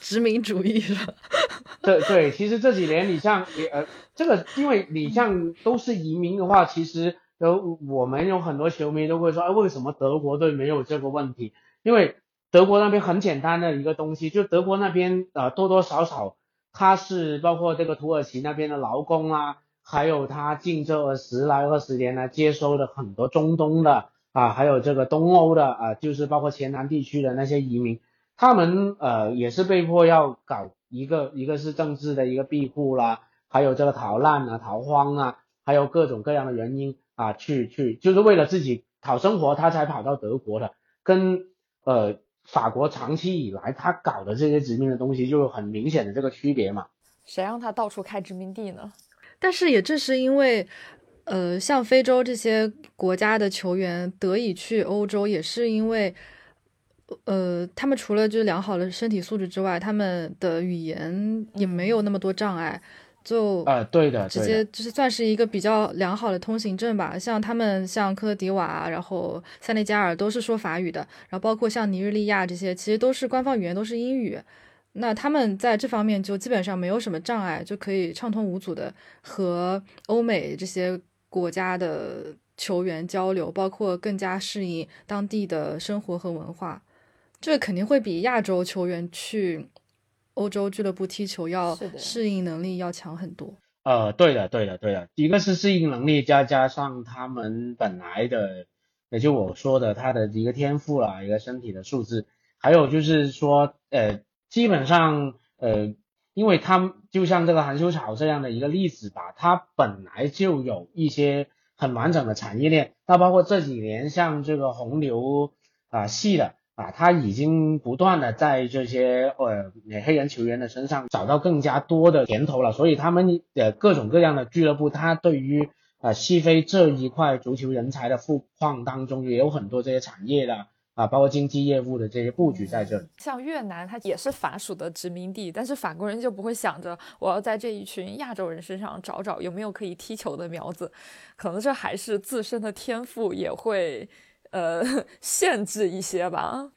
殖民主义了。对对，其实这几年你像呃这个，因为你像都是移民的话，其实呃，我们有很多球迷都会说，哎，为什么德国队没有这个问题？因为德国那边很简单的一个东西，就德国那边呃多多少少，他是包括这个土耳其那边的劳工啊，还有他近这十来二十年来接收的很多中东的啊，还有这个东欧的啊，就是包括前南地区的那些移民，他们呃也是被迫要搞一个一个是政治的一个庇护啦，还有这个逃难啊、逃荒啊，还有各种各样的原因啊，去去就是为了自己讨生活，他才跑到德国的，跟呃。法国长期以来他搞的这些殖民的东西就有很明显的这个区别嘛，谁让他到处开殖民地呢？但是也正是因为呃，像非洲这些国家的球员得以去欧洲，也是因为呃，他们除了就是良好的身体素质之外，他们的语言也没有那么多障碍，就呃，对的，直接就是算是一个比较良好的通行证吧。像他们像科特迪瓦，然后塞内加尔都是说法语的，然后包括像尼日利亚这些，其实都是官方语言都是英语。那他们在这方面就基本上没有什么障碍，就可以畅通无阻的和欧美这些国家的球员交流，包括更加适应当地的生活和文化。这肯定会比亚洲球员去欧洲俱乐部踢球要适应能力要强很多。呃，对的，对的，对的。一个是适应能力，加加上他们本来的，也就我说的，他的一个天赋啦，一个身体的素质，还有就是说，呃，基本上，呃，因为他们就像这个韩秀草这样的一个例子吧，他本来就有一些很完整的产业链，那包括这几年像这个红牛啊、呃、系的。啊，他已经不断的在这些呃黑人球员的身上找到更加多的甜头了，所以他们呃各种各样的俱乐部，他对于呃西非这一块足球人才的富矿当中，也有很多这些产业的啊，包括经济业务的这些布局在这里。像越南，它也是法属的殖民地，但是法国人就不会想着我要在这一群亚洲人身上找找有没有可以踢球的苗子，可能这还是自身的天赋也会。呃，限制一些吧。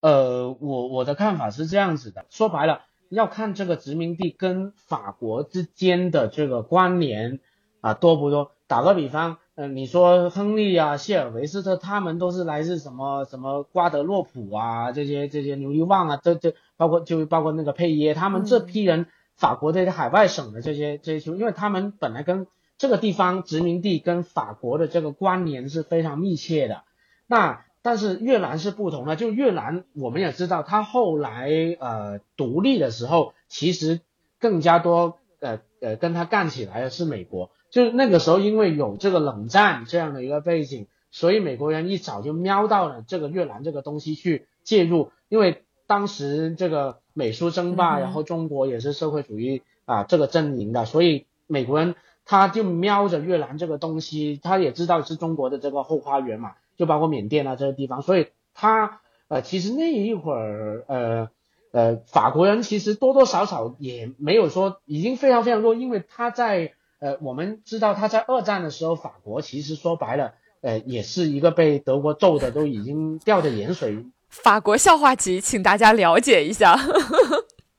呃，我我的看法是这样子的，说白了，要看这个殖民地跟法国之间的这个关联啊多不多。打个比方，嗯、呃，你说亨利啊、谢尔维斯特他们都是来自什么什么瓜德洛普啊，这些这些牛利旺啊，这这包括就包括那个佩耶，他们这批人，嗯、法国这些海外省的这些这些球，因为他们本来跟。这个地方殖民地跟法国的这个关联是非常密切的，那但是越南是不同的，就越南我们也知道，它后来呃独立的时候，其实更加多呃呃跟它干起来的是美国，就是那个时候因为有这个冷战这样的一个背景，所以美国人一早就瞄到了这个越南这个东西去介入，因为当时这个美苏争霸，然后中国也是社会主义啊、呃、这个阵营的，所以美国人。他就瞄着越南这个东西，他也知道是中国的这个后花园嘛，就包括缅甸啊这个地方，所以他呃其实那一会儿呃呃法国人其实多多少少也没有说已经非常非常弱，因为他在呃我们知道他在二战的时候，法国其实说白了呃也是一个被德国揍的都已经掉着盐水。法国笑话集，请大家了解一下，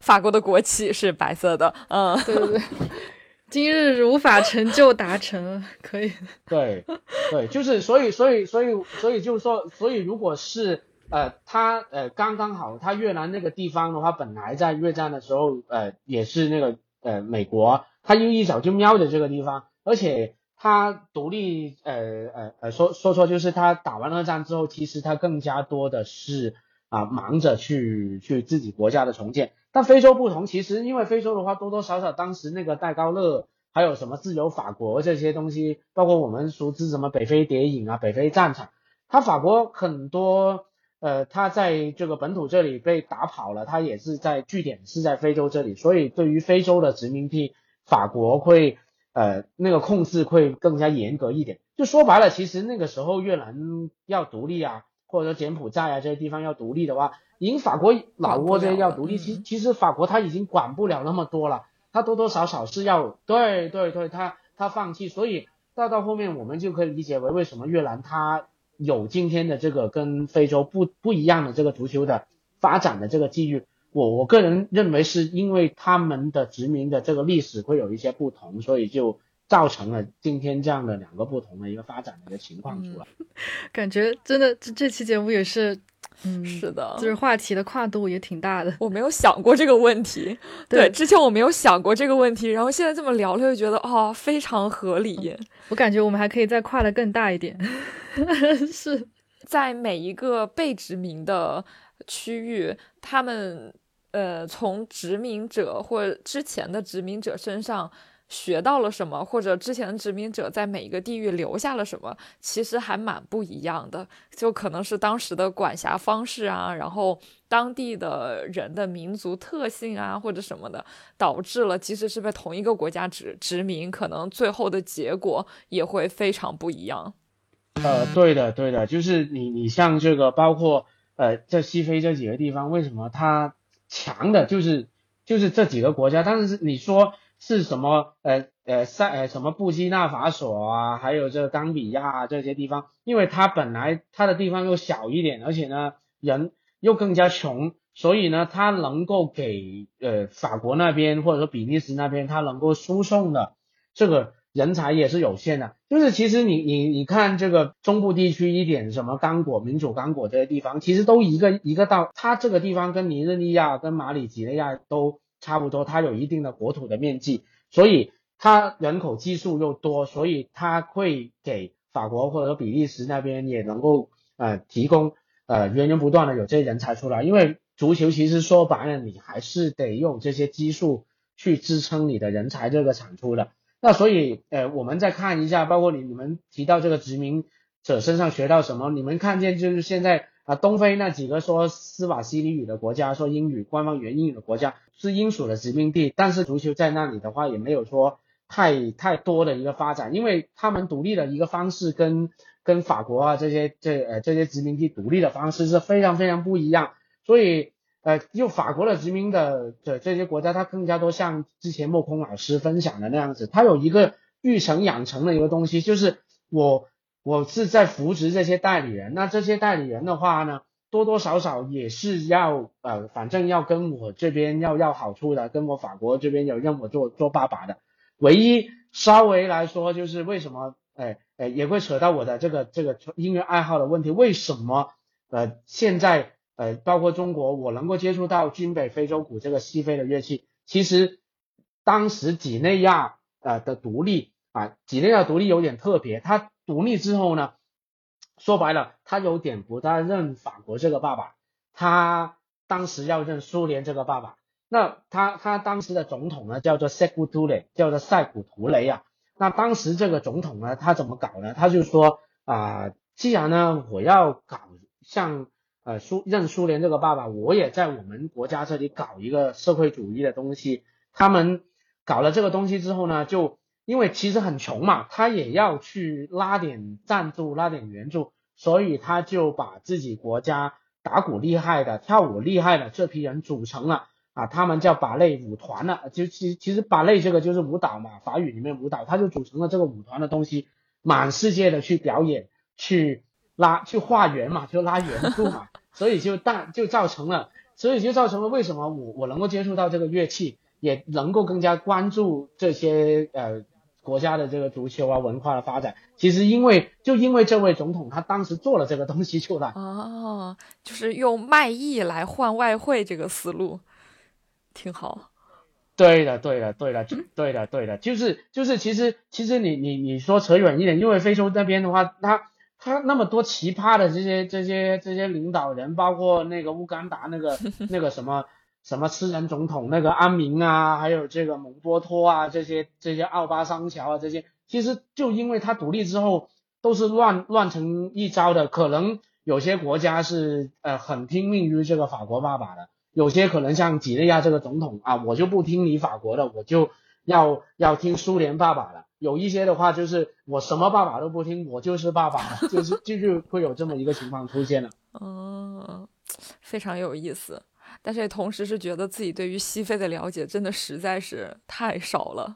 法国的国旗是白色的，嗯，对对对。今日无法成就达成，可以。对，对，就是所以，所以，所以，所以就是说，所以如果是呃，他呃刚刚好，他越南那个地方的话，本来在越战的时候，呃，也是那个呃美国，他又一早就瞄着这个地方，而且他独立，呃呃呃，说说错就是他打完二战之后，其实他更加多的是啊、呃、忙着去去自己国家的重建。但非洲不同，其实因为非洲的话，多多少少当时那个戴高乐，还有什么自由法国这些东西，包括我们熟知什么北非谍影啊、北非战场，他法国很多，呃，他在这个本土这里被打跑了，他也是在据点是在非洲这里，所以对于非洲的殖民地，法国会呃那个控制会更加严格一点。就说白了，其实那个时候越南要独立啊，或者说柬埔寨啊这些地方要独立的话。因法国老挝这些要独立，其其实法国他已经管不了那么多了，他多多少少是要对对对，他他放弃，所以到到后面我们就可以理解为为什么越南他有今天的这个跟非洲不不一样的这个足球的发展的这个机遇，我我个人认为是因为他们的殖民的这个历史会有一些不同，所以就造成了今天这样的两个不同的一个发展的一个情况出来。嗯、感觉真的这期节目也是，嗯，是的，就是话题的跨度也挺大的。我没有想过这个问题，对，对之前我没有想过这个问题，然后现在这么聊了，就觉得哦，非常合理、嗯。我感觉我们还可以再跨得更大一点，是在每一个被殖民的区域，他们呃从殖民者或之前的殖民者身上。学到了什么，或者之前的殖民者在每一个地域留下了什么，其实还蛮不一样的，就可能是当时的管辖方式啊，然后当地的人的民族特性啊，或者什么的，导致了即使是被同一个国家殖殖民，可能最后的结果也会非常不一样。呃，对的对的，就是你你像这个包括呃在西非这几个地方，为什么它强的就是就是这几个国家，但是你说是什么呃呃塞呃什么布基纳法索啊，还有这冈比亚、啊、这些地方，因为它本来它的地方又小一点，而且呢人又更加穷，所以呢它能够给呃法国那边或者说比利时那边它能够输送的这个人才也是有限的。就是其实你你你看这个中部地区一点什么刚果、民主刚果这些地方，其实都一个一个到它这个地方跟尼日利亚跟马里吉利亚都差不多，它有一定的国土的面积，所以它人口基数又多，所以它会给法国或者比利时那边也能够呃提供呃源源不断的有这些人才出来。因为足球其实说白了，你还是得用这些基数去支撑你的人才这个产出的。那所以呃我们再看一下，包括你你们提到这个殖民者身上学到什么，你们看见就是现在啊，东非那几个说斯瓦西里语的国家，说英语官方语言英语的国家，是英属的殖民地，但是足球在那里的话也没有说太太多的一个发展，因为他们独立的一个方式跟跟法国啊这些这呃这些殖民地独立的方式是非常非常不一样，所以呃就法国的殖民的这这些国家，它更加多像之前莫空老师分享的那样子，它有一个育成养成的一个东西，就是我。我是在扶植这些代理人，那这些代理人的话呢，多多少少也是要呃，反正要跟我这边要要好处的，跟我法国这边有让我做做爸爸的。唯一稍微来说，就是为什么，哎哎，也会扯到我的这个这个音乐爱好的问题。为什么呃现在呃包括中国，我能够接触到军北非洲鼓这个西非的乐器，其实当时几内亚呃的独立啊，几内亚独立有点特别，它。独立之后呢，说白了他有点不大认法国这个爸爸，他当时要认苏联这个爸爸，那他他当时的总统呢叫做塞古图雷，叫做塞古图雷啊。那当时这个总统呢他怎么搞呢，他就说啊、呃，既然呢我要搞像呃苏认苏联这个爸爸，我也在我们国家这里搞一个社会主义的东西。他们搞了这个东西之后呢，就因为其实很穷嘛，他也要去拉点赞助拉点援助，所以他就把自己国家打鼓厉害的跳舞厉害的这批人组成了啊，他们叫芭蕾舞团了，就其其实芭蕾这个就是舞蹈嘛，法语里面舞蹈，他就组成了这个舞团的东西，满世界的去表演去拉去化缘嘛，就拉援助嘛，所以就大就造成了所以就造成了为什么我我能够接触到这个乐器，也能够更加关注这些呃。国家的这个足球啊文化的发展，其实因为就因为这位总统他当时做了这个东西出来哦，就是用卖艺来换外汇，这个思路挺好。对的对的对的对的对的，就是就是其实其实你你你说扯远一点，因为非洲那边的话，他他那么多奇葩的这些这些这些领导人，包括那个乌干达那个那个什么。什么私人总统那个安明啊，还有这个蒙波托啊，这些这些奥巴桑乔啊，这些其实就因为他独立之后都是乱乱成一招的。可能有些国家是呃很听命于这个法国爸爸的，有些可能像几内亚这个总统啊，我就不听你法国的，我就要要听苏联爸爸的。有一些的话就是我什么爸爸都不听，我就是爸爸的，就是就就会有这么一个情况出现了。哦，非常有意思。但是也同时是觉得自己对于西非的了解真的实在是太少了，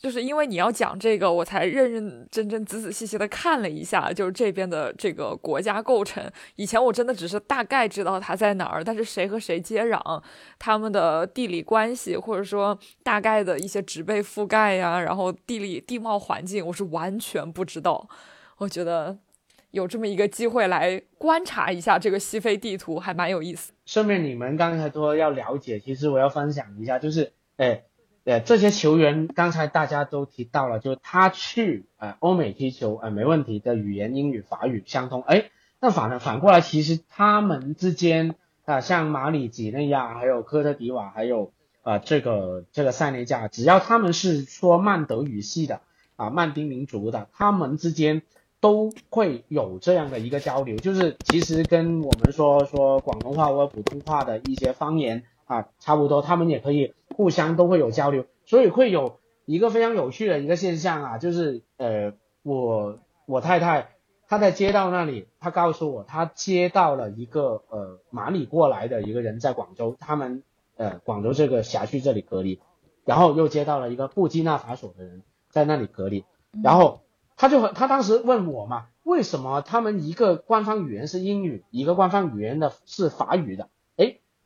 就是因为你要讲这个，我才认认真真仔仔细细的看了一下，就是这边的这个国家构成。以前我真的只是大概知道它在哪儿，但是谁和谁接壤，他们的地理关系，或者说大概的一些植被覆盖呀、啊，然后地理地貌环境，我是完全不知道。我觉得有这么一个机会来观察一下这个西非地图，还蛮有意思。顺便你们刚才说要了解，其实我要分享一下，就是哎。呃，这些球员刚才大家都提到了，就是他去呃欧美踢球，呃没问题的语言英语法语相通，哎，那反反过来，其实他们之间啊、呃，像马里、几内亚，还有科特迪瓦，还有呃这个这个塞内加，只要他们是说曼德语系的啊、呃、曼丁民族的，他们之间都会有这样的一个交流，就是其实跟我们说说广东话或普通话的一些方言啊、呃、差不多，他们也可以。互相都会有交流，所以会有一个非常有趣的一个现象啊，就是呃，我我太太她在街道那里，她告诉我她接到了一个呃马里过来的一个人在广州，他们呃广州这个辖区这里隔离，然后又接到了一个布基纳法索的人在那里隔离，然后她就她当时问我嘛，为什么他们一个官方语言是英语，一个官方语言的是法语的？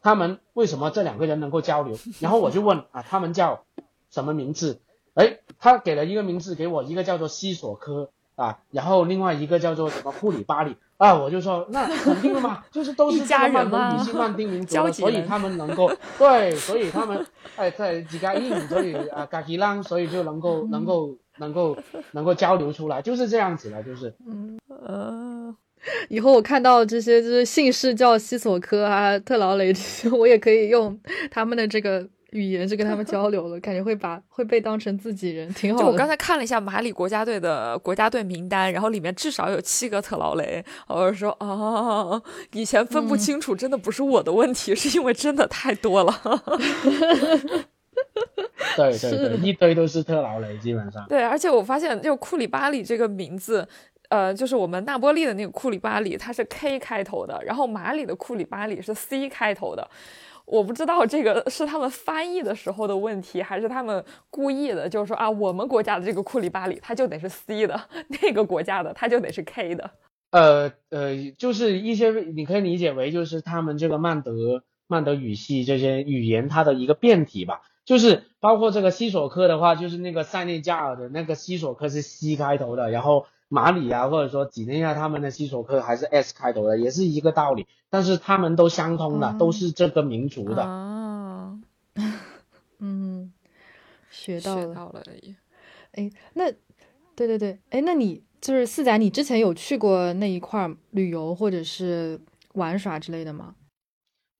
他们为什么这两个人能够交流？然后我就问啊，他们叫什么名字？哎，他给了一个名字给我，一个叫做西索科啊，然后另外一个叫做什么库里巴里啊，我就说那肯定了嘛，就是都是这个曼农语系曼丁民族的，所以他们能够对，所以他们哎在几个英语，所以啊嘎吉浪，所以就能够能够能够能够交流出来，就是这样子了，就是嗯呃。以后我看到这些就是姓氏叫西索科啊、特劳雷这些，我也可以用他们的这个语言去跟他们交流了，感觉会把会被当成自己人，挺好的。就我刚才看了一下马里国家队的国家队名单，然后里面至少有七个特劳雷，我说啊，以前分不清楚，真的不是我的问题，嗯、是因为真的太多了。对对对，一堆都是特劳雷，基本上。对，而且我发现就库里巴里这个名字。呃，就是我们那波利的那个库里巴里，它是 K 开头的，然后马里的库里巴里是 C 开头的。我不知道这个是他们翻译的时候的问题，还是他们故意的，就是说啊，我们国家的这个库里巴里，它就得是 C 的，那个国家的它就得是 K 的。呃呃，就是一些你可以理解为就是他们这个曼德曼德语系这些语言它的一个变体吧。就是包括这个西索科的话，就是那个塞内加尔的那个西索科是 C 开头的，然后马里啊或者说几内亚他们的西索科还是 S 开头的，也是一个道理，但是他们都相通的、嗯、都是这个民族的、啊、嗯，学到了学到了而已。哎，那对对对，哎，那你就是四仔，你之前有去过那一块旅游或者是玩耍之类的吗？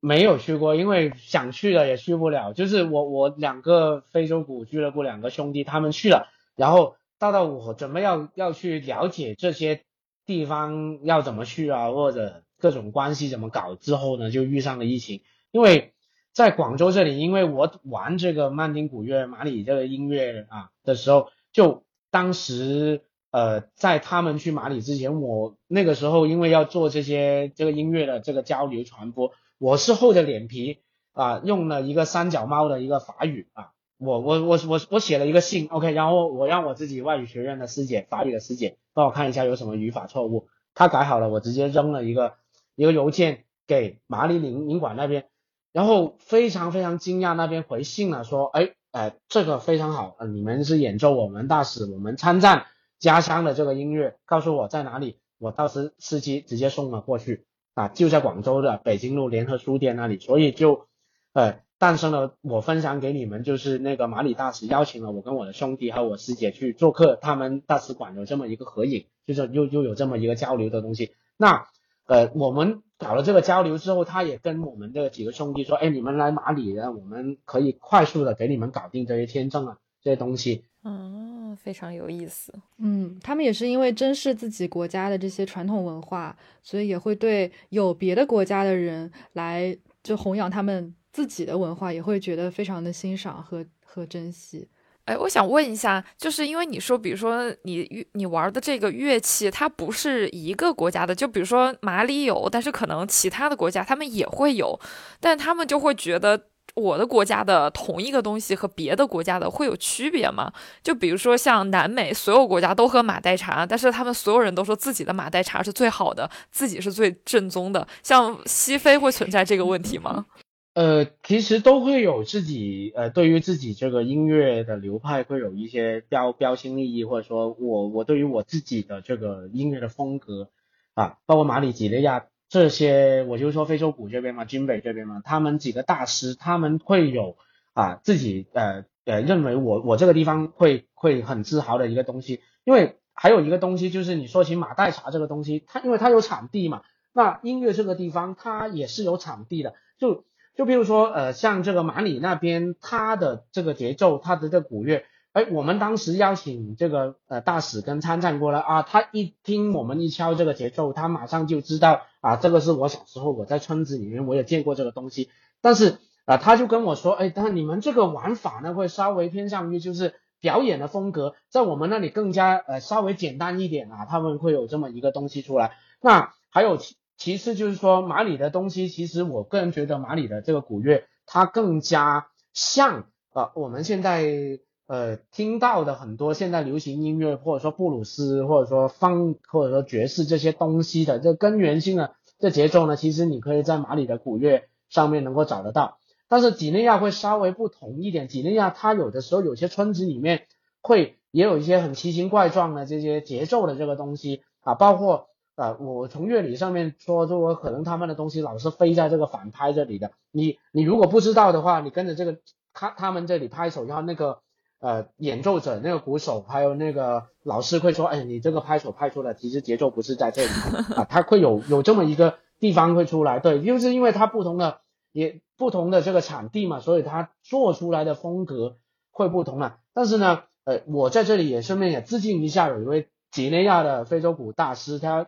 没有去过，因为想去了也去不了，就是我我两个非洲鼓俱乐部两个兄弟他们去了，然后到到我准备要要去了解这些地方要怎么去啊，或者各种关系怎么搞之后呢，就遇上了疫情。因为在广州这里，因为我玩这个曼丁古乐马里这个音乐啊的时候，就当时呃在他们去马里之前，我那个时候因为要做这些这个音乐的这个交流传播，我是厚着脸皮啊用了一个三脚猫的一个法语啊。我我我我我写了一个信 ，OK， 然后我让我自己外语学院的师姐，法语的师姐帮我看一下有什么语法错误，她改好了，我直接扔了一个一个邮件给马里领领馆那边，然后非常非常惊讶，那边回信了说，哎哎、呃，这个非常好、呃，你们是演奏我们大使我们参赞家乡的这个音乐，告诉我在哪里，我到时司机直接送了过去啊，就在广州的北京路联合书店那里，所以就呃。诞生了，我分享给你们，就是那个马里大使邀请了我跟我的兄弟和我师姐去做客，他们大使馆有这么一个合影，就是又又有这么一个交流的东西。那呃，我们搞了这个交流之后，他也跟我们这几个兄弟说，哎，你们来马里呢，我们可以快速的给你们搞定这些签证啊，这些东西。哦，非常有意思。嗯，他们也是因为珍视自己国家的这些传统文化，所以也会对有别的国家的人来就弘扬他们。自己的文化也会觉得非常的欣赏和和珍惜。哎，我想问一下，就是因为你说，比如说你你玩的这个乐器，它不是一个国家的，就比如说马里有，但是可能其他的国家他们也会有，但他们就会觉得我的国家的同一个东西和别的国家的会有区别吗？就比如说像南美，所有国家都喝马黛茶，但是他们所有人都说自己的马黛茶是最好的，自己是最正宗的，像西非会存在这个问题吗？呃，其实都会有自己呃，对于自己这个音乐的流派会有一些标标新立异，或者说我我对于我自己的这个音乐的风格啊，包括马里几内亚这些，我就说非洲鼓这边嘛，军北这边嘛，他们几个大师他们会有啊自己呃呃认为我我这个地方会会很自豪的一个东西。因为还有一个东西就是你说起马黛茶这个东西，它因为它有产地嘛，那音乐这个地方它也是有产地的，就就比如说呃像这个马里那边它的这个节奏，它的这鼓乐，哎，我们当时邀请这个呃大使跟参战过来啊，他一听我们一敲这个节奏，他马上就知道啊，这个是我小时候我在村子里面我也见过这个东西。但是啊，他就跟我说，哎，但你们这个玩法呢会稍微偏向于就是表演的风格，在我们那里更加呃稍微简单一点啊，他们会有这么一个东西出来。那还有其其次就是说马里的东西，其实我个人觉得马里的这个古乐它更加像啊、呃、我们现在。呃，听到的很多现代流行音乐，或者说布鲁斯，或者说方，或者说爵士这些东西的这根源性的这节奏呢，其实你可以在马里的古乐上面能够找得到。但是几内亚会稍微不同一点，几内亚它有的时候有些村子里面会也有一些很奇形怪状的这些节奏的这个东西啊，包括呃，我从乐理上面说，就我可能他们的东西老是飞在这个反拍这里的，你你如果不知道的话，你跟着这个他他们这里拍手，然后那个。呃，演奏者那个鼓手还有那个老师会说，哎，你这个拍手拍出来其实节奏不是在这里啊，他会有有这么一个地方会出来。对，就是因为他不同的也不同的这个产地嘛，所以他做出来的风格会不同了。但是呢，呃，我在这里也顺便也致敬一下有一位几内亚的非洲鼓大师，他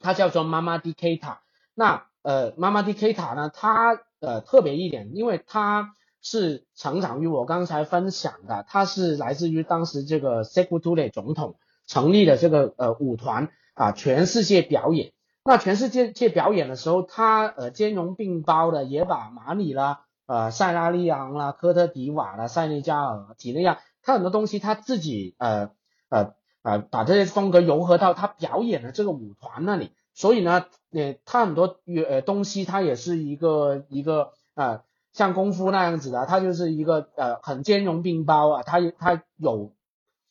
他叫做Mamadi Keita。那呃Mamadi Keita呢，他呃特别一点，因为他是成长于我刚才分享的，他是来自于当时这个塞库图勒总统成立的这个呃舞团啊，全世界表演。那全世界界表演的时候，他呃兼容并包的，也把马里啦、呃塞拉利昂啦、科特迪瓦啦、塞内加尔、几内亚，他很多东西他自己呃呃呃把这些风格融合到他表演的这个舞团那里。所以呢，呃他很多呃东西他也是一个一个呃。像功夫那样子的，他就是一个呃很兼容并包啊，他他有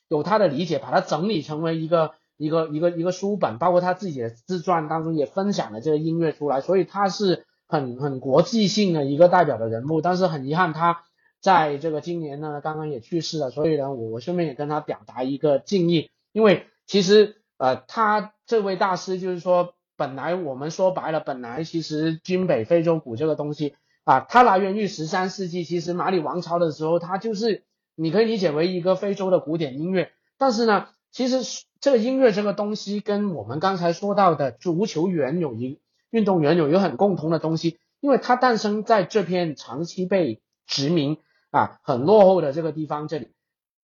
有他的理解，把它整理成为一个一个一个一个书本，包括他自己的自传当中也分享了这个音乐出来，所以他是很很国际性的一个代表的人物。但是很遗憾，他在这个今年呢，刚刚也去世了，所以呢，我我顺便也跟他表达一个敬意，因为其实呃他这位大师就是说，本来我们说白了，本来其实军北非洲鼓这个东西。啊，它来源于十三世纪，其实马里王朝的时候，它就是你可以理解为一个非洲的古典音乐。但是呢，其实这个音乐这个东西跟我们刚才说到的足球员有一运动员有一个很共同的东西，因为它诞生在这片长期被殖民啊很落后的这个地方这里。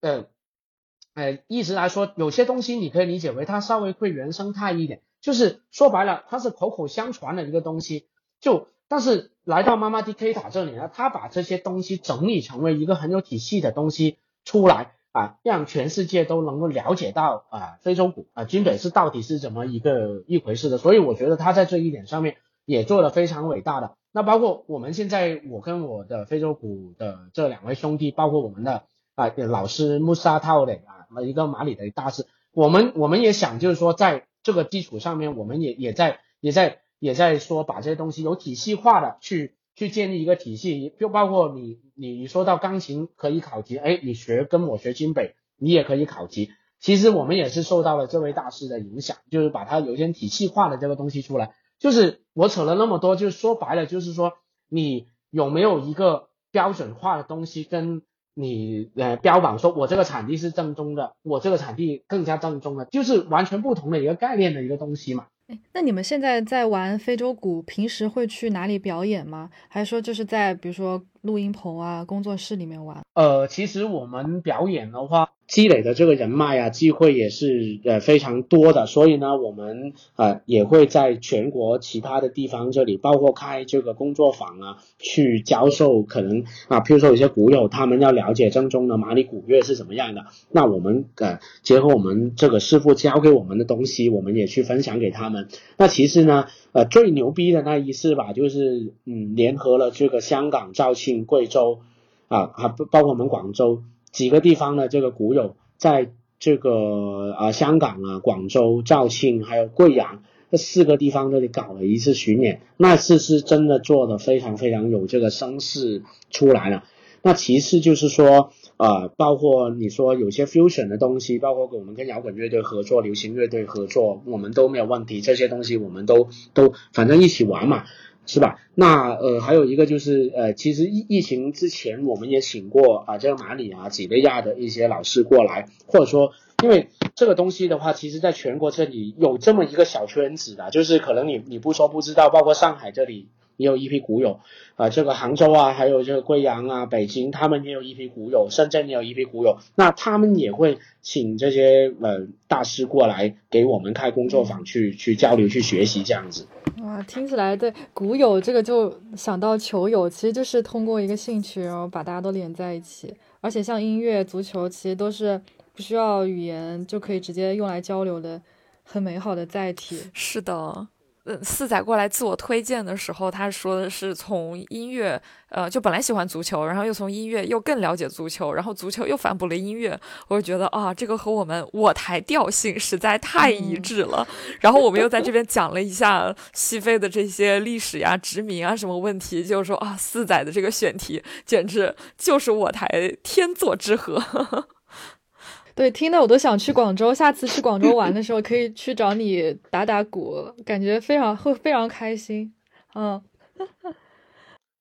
呃呃，一直来说，有些东西你可以理解为它稍微会原生态一点，就是说白了，它是口口相传的一个东西，就。但是来到妈妈迪 K 塔这里呢，他把这些东西整理成为一个很有体系的东西出来啊，让全世界都能够了解到啊非洲鼓啊军北是到底是怎么一个一回事的。所以我觉得他在这一点上面也做了非常伟大的。那包括我们现在我跟我的非洲鼓的这两位兄弟，包括我们的啊老师穆萨套雷啊一个马里的大师，我们我们也想就是说在这个基础上面，我们也也在也在。也在说把这些东西有体系化的去去建立一个体系，就包括你你你说到钢琴可以考级，哎，你学跟我学金北，你也可以考级。其实我们也是受到了这位大师的影响，就是把它有点体系化的这个东西出来。就是我扯了那么多，就是说白了，就是说你有没有一个标准化的东西跟你呃标榜说我这个产地是正宗的，我这个产地更加正宗的，就是完全不同的一个概念的一个东西嘛。那你们现在在玩非洲鼓，平时会去哪里表演吗？还是说就是在比如说录音棚啊工作室里面玩？呃，其实我们表演的话积累的这个人脉啊机会也是呃非常多的，所以呢我们呃也会在全国其他的地方这里包括开这个工作坊啊，去教授可能啊譬如说有些鼓友他们要了解正宗的马里古乐是什么样的，那我们呃结合我们这个师傅教给我们的东西，我们也去分享给他们。那其实呢呃最牛逼的那一次吧，就是嗯联合了这个香港、肇庆、贵州啊还包括我们广州几个地方的这个鼓友，在这个啊、呃、香港啊、广州、肇庆还有贵阳这四个地方这里搞了一次巡演，那次是真的做的非常非常有这个声势出来了。那其次就是说呃，包括你说有些 fusion 的东西，包括我们跟摇滚乐队合作、流行乐队合作，我们都没有问题，这些东西我们都都反正一起玩嘛，是吧？那呃还有一个就是呃其实疫情之前我们也请过啊这个马里啊几内亚的一些老师过来，或者说因为这个东西的话其实在全国这里有这么一个小圈子的，就是可能你你不说不知道，包括上海这里也有一批鼓友啊、呃、这个杭州啊还有这个贵阳啊北京他们也有一批鼓友，深圳也有一批鼓友，那他们也会请这些呃大师过来给我们开工作坊去去交流去学习这样子。哇，听起来对鼓友这个就想到球友，其实就是通过一个兴趣然后把大家都连在一起，而且像音乐、足球其实都是不需要语言就可以直接用来交流的很美好的载体。是的，四仔过来自我推荐的时候他说的是从音乐呃，就本来喜欢足球，然后又从音乐又更了解足球，然后足球又反哺了音乐，我就觉得啊，这个和我们我台调性实在太一致了、嗯、然后我们又在这边讲了一下西非的这些历史呀、殖民啊什么问题，就是说啊，四仔的这个选题简直就是我台天作之合。对，听的我都想去广州，下次去广州玩的时候可以去找你打打鼓，感觉非常会非常开心。嗯，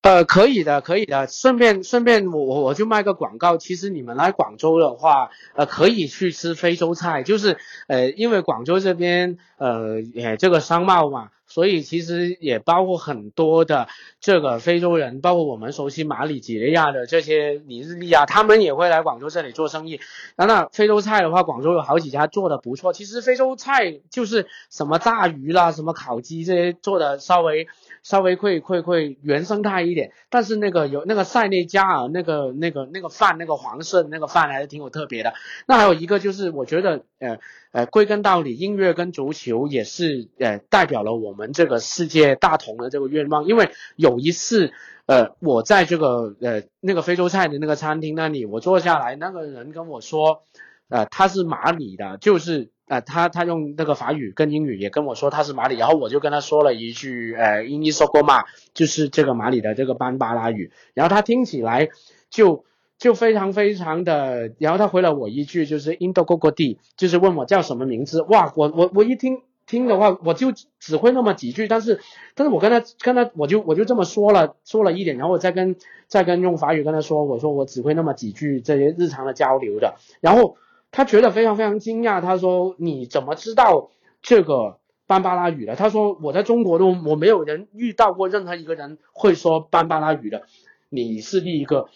呃，可以的，可以的。顺便顺便我，我我就卖个广告。其实你们来广州的话，呃，可以去吃非洲菜，就是呃，因为广州这边呃也这个商贸嘛。所以其实也包括很多的这个非洲人，包括我们熟悉马里、几内亚的这些尼日利亚，他们也会来广州这里做生意。那非洲菜的话，广州有好几家做的不错。其实非洲菜就是什么炸鱼啦、什么烤鸡这些做的稍微稍微会会会原生态一点，但是那个有那个塞内加尔那个那个那个饭那个黄色那个饭还是挺有特别的。那还有一个就是我觉得呃呃归根到底，音乐跟足球也是呃代表了我们。我们这个世界大同的这个愿望，因为有一次呃我在这个呃那个非洲菜的那个餐厅那里我坐下来，那个人跟我说呃他是马里的，就是呃他他用那个法语跟英语也跟我说他是马里，然后我就跟他说了一句呃英语说过嘛，就是这个马里的这个班巴拉语，然后他听起来就就非常非常的，然后他回了我一句就是 Indo Gogo D， 就是问我叫什么名字。哇，我我我一听听的话我就只会那么几句，但是但是我跟他跟他我就我就这么说了说了一点，然后我再跟再跟用法语跟他说，我说我只会那么几句这些日常的交流的，然后他觉得非常非常惊讶，他说你怎么知道这个班巴拉语的？他说我在中国都我没有人遇到过任何一个人会说班巴拉语的，你是第一个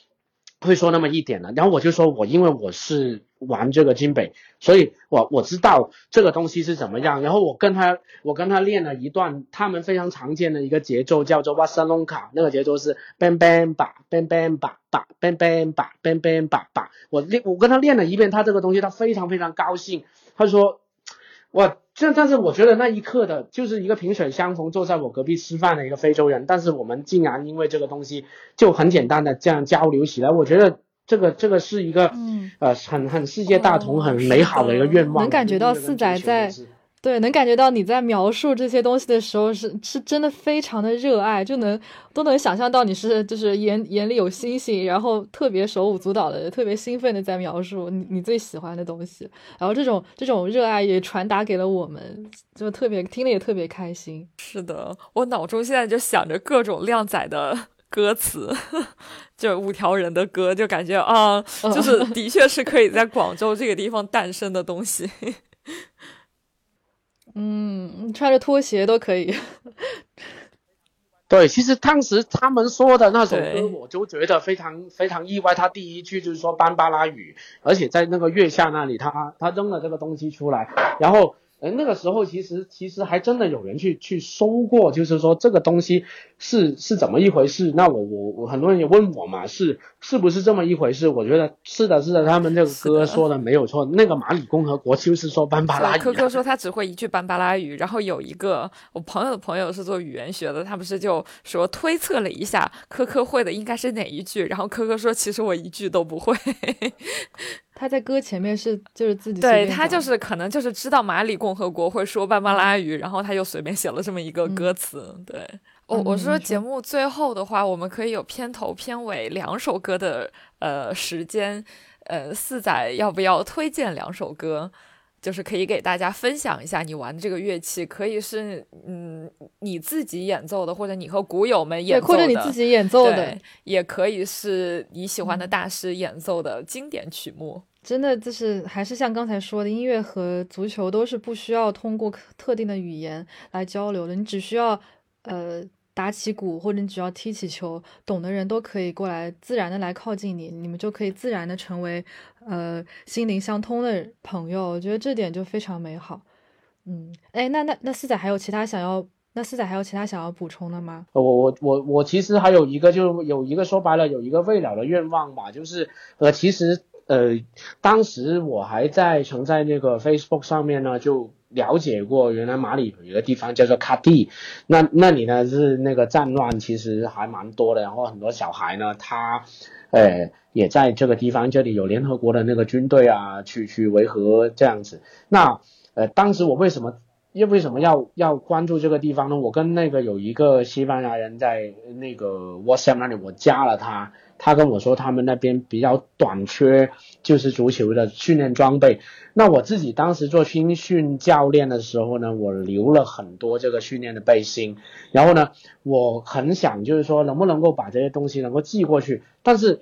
会说那么一点的。然后我就说我因为我是玩这个金北，所以我我知道这个东西是怎么样。然后我跟他我跟他练了一段他们非常常见的一个节奏，叫做 Wassalonka， 那个节奏是 bang bang ba bang bang ba ba bang bang ba bang bang ba ba。 我练我跟他练了一遍他这个东西，他非常非常高兴，他说我这但是我觉得那一刻的就是一个萍水相逢坐在我隔壁吃饭的一个非洲人，但是我们竟然因为这个东西就很简单的这样交流起来，我觉得这个这个是一个，嗯，呃，很很世界大同、嗯、很美好的一个愿望。能感觉到四仔在，对，能感觉到你在描述这些东西的时候是是真的非常的热爱，就能都能想象到你是就是眼眼里有星星，然后特别手舞足蹈的、特别兴奋的在描述你你最喜欢的东西，然后这种这种热爱也传达给了我们，就特别听了也特别开心。是的，我脑中现在就想着各种靓仔的歌词，就五条人的歌，就感觉啊，就是的确是可以在广州这个地方诞生的东西。嗯，穿着拖鞋都可以。对，其实当时他们说的那首歌我就觉得非常非常意外，他第一句就是说班巴拉语，而且在那个月下那里他他扔了这个东西出来，然后那个时候其实其实还真的有人去去搜过，就是说这个东西是是怎么一回事。那我我我很多人也问我嘛，是是不是这么一回事？我觉得是的，是的，他们这个歌说的没有错。那个马里共和国就是说班巴拉语、啊。科科说他只会一句班巴拉语，然后有一个我朋友的朋友是做语言学的，他不是就说推测了一下科科会的应该是哪一句，然后科科说其实我一句都不会。他在歌前面是就是自己随便，对，他就是可能就是知道马里共和国会说班巴拉语、嗯、然后他就随便写了这么一个歌词、嗯、对、嗯哦、我说节目最后的话我们可以有片头片尾两首歌的呃时间，呃四仔要不要推荐两首歌，就是可以给大家分享一下你玩的这个乐器，可以是嗯你自己演奏的，或者你和鼓友们演奏的，对，或者你自己演奏的，也可以是你喜欢的大师演奏的经典曲目。真的就是还是像刚才说的，音乐和足球都是不需要通过特定的语言来交流的，你只需要呃打起鼓，或者你只要踢起球，懂的人都可以过来自然的来靠近你，你们就可以自然的成为呃心灵相通的朋友，我觉得这点就非常美好。嗯，哎，那那那四仔还有其他想要那四仔还有其他想要补充的吗？我我我我其实还有一个，就有一个说白了有一个未了的愿望吧，就是呃其实呃当时我还在曾在那个 Facebook 上面呢就了解过，原来马里有一个地方叫做卡蒂，那那里呢是那个战乱其实还蛮多的，然后很多小孩呢他呃也在这个地方，这里有联合国的那个军队啊去去维和这样子。那呃当时我为什么因为什么要要关注这个地方呢？我跟那个有一个西班牙人在那个 WhatsApp 那里我加了他，他跟我说他们那边比较短缺就是足球的训练装备。那我自己当时做青训教练的时候呢，我留了很多这个训练的背心，然后呢我很想就是说能不能够把这些东西能够寄过去，但是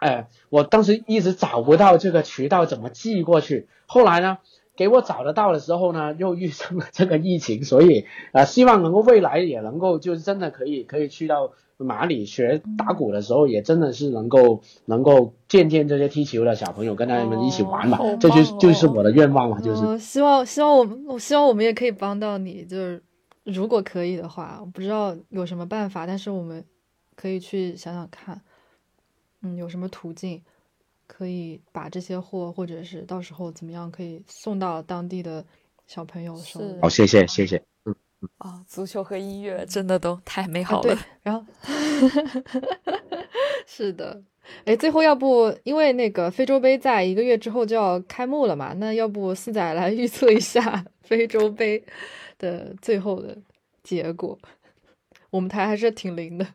呃我当时一直找不到这个渠道怎么寄过去，后来呢给我找得到的时候呢又遇上了这个疫情，所以呃希望能够未来也能够就是真的可以可以去到马里学打鼓的时候，也真的是能够能够见见这些踢球的小朋友，跟他们一起玩嘛、哦哦、这就是就是我的愿望嘛，就是、哦、希望希望我们我希望我们也可以帮到你，就是如果可以的话，我不知道有什么办法，但是我们可以去想想看嗯有什么途径可以把这些货，或者是到时候怎么样可以送到当地的小朋友手里。好，谢谢谢谢。嗯啊、哦，足球和音乐真的都太美好了。啊、对，然后是的，哎，最后要不因为那个非洲杯在一个月之后就要开幕了嘛，那要不四仔来预测一下非洲杯的最后的结果？我们台还是挺灵的。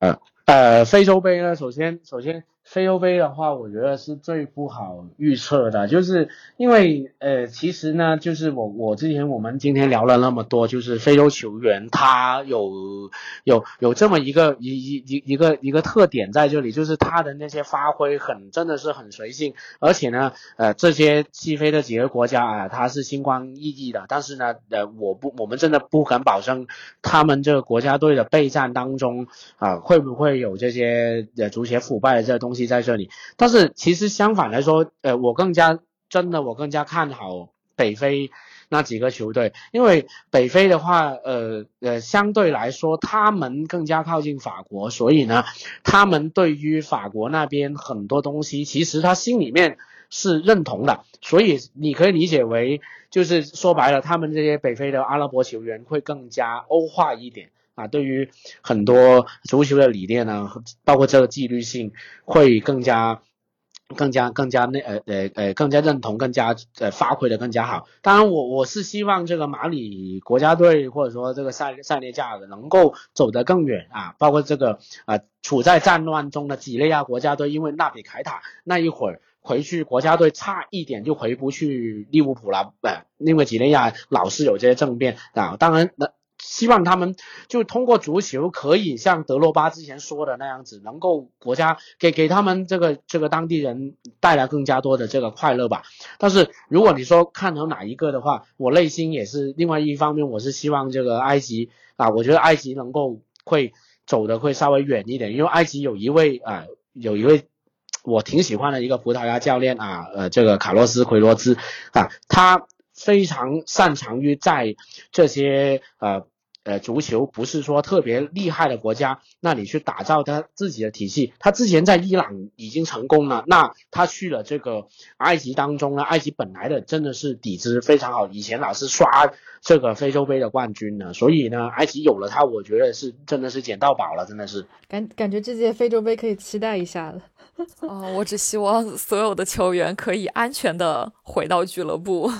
呃呃，非洲杯呢，首先首先。非洲杯的话我觉得是最不好预测的，就是因为呃其实呢就是我我之前我们今天聊了那么多，就是非洲球员他有有有这么一个一一一一个一个特点在这里，就是他的那些发挥很真的是很随性，而且呢呃这些西非的几个国家啊他是星光熠熠的，但是呢呃我不我们真的不敢保证他们这个国家队的备战当中啊、呃、会不会有这些呃足协腐败的这东西东西在这里。但是其实相反来说呃我更加真的我更加看好北非那几个球队，因为北非的话呃呃相对来说他们更加靠近法国，所以呢他们对于法国那边很多东西其实他心里面是认同的，所以你可以理解为就是说白了他们这些北非的阿拉伯球员会更加欧化一点啊，对于很多足球的理念呢，包括这个纪律性，会更加、更加、更加那呃呃呃更加认同，更加呃发挥的更加好。当然我，我我是希望这个马里国家队或者说这个塞塞内加尔能够走得更远啊，包括这个啊、呃、处在战乱中的几内亚国家队，因为纳比凯塔那一会儿。回去国家队差一点就回不去利物浦了，呃，因为几内亚老是有这些政变啊。当然，那希望他们就通过足球可以像德罗巴之前说的那样子，能够国家给给他们这个这个当地人带来更加多的这个快乐吧。但是如果你说看好哪一个的话，我内心也是另外一方面，我是希望这个埃及啊，我觉得埃及能够会走的会稍微远一点，因为埃及有一位啊、呃、有一位我挺喜欢的一个葡萄牙教练啊，呃这个卡洛斯奎罗兹啊，他非常擅长于在这些呃呃，足球不是说特别厉害的国家那里去打造他自己的体系。他之前在伊朗已经成功了，那他去了这个埃及当中呢，埃及本来的真的是底子非常好，以前老是刷这个非洲杯的冠军呢，所以呢埃及有了他，我觉得是真的是捡到宝了，真的是感感觉这届非洲杯可以期待一下了。哦，我只希望所有的球员可以安全的回到俱乐部，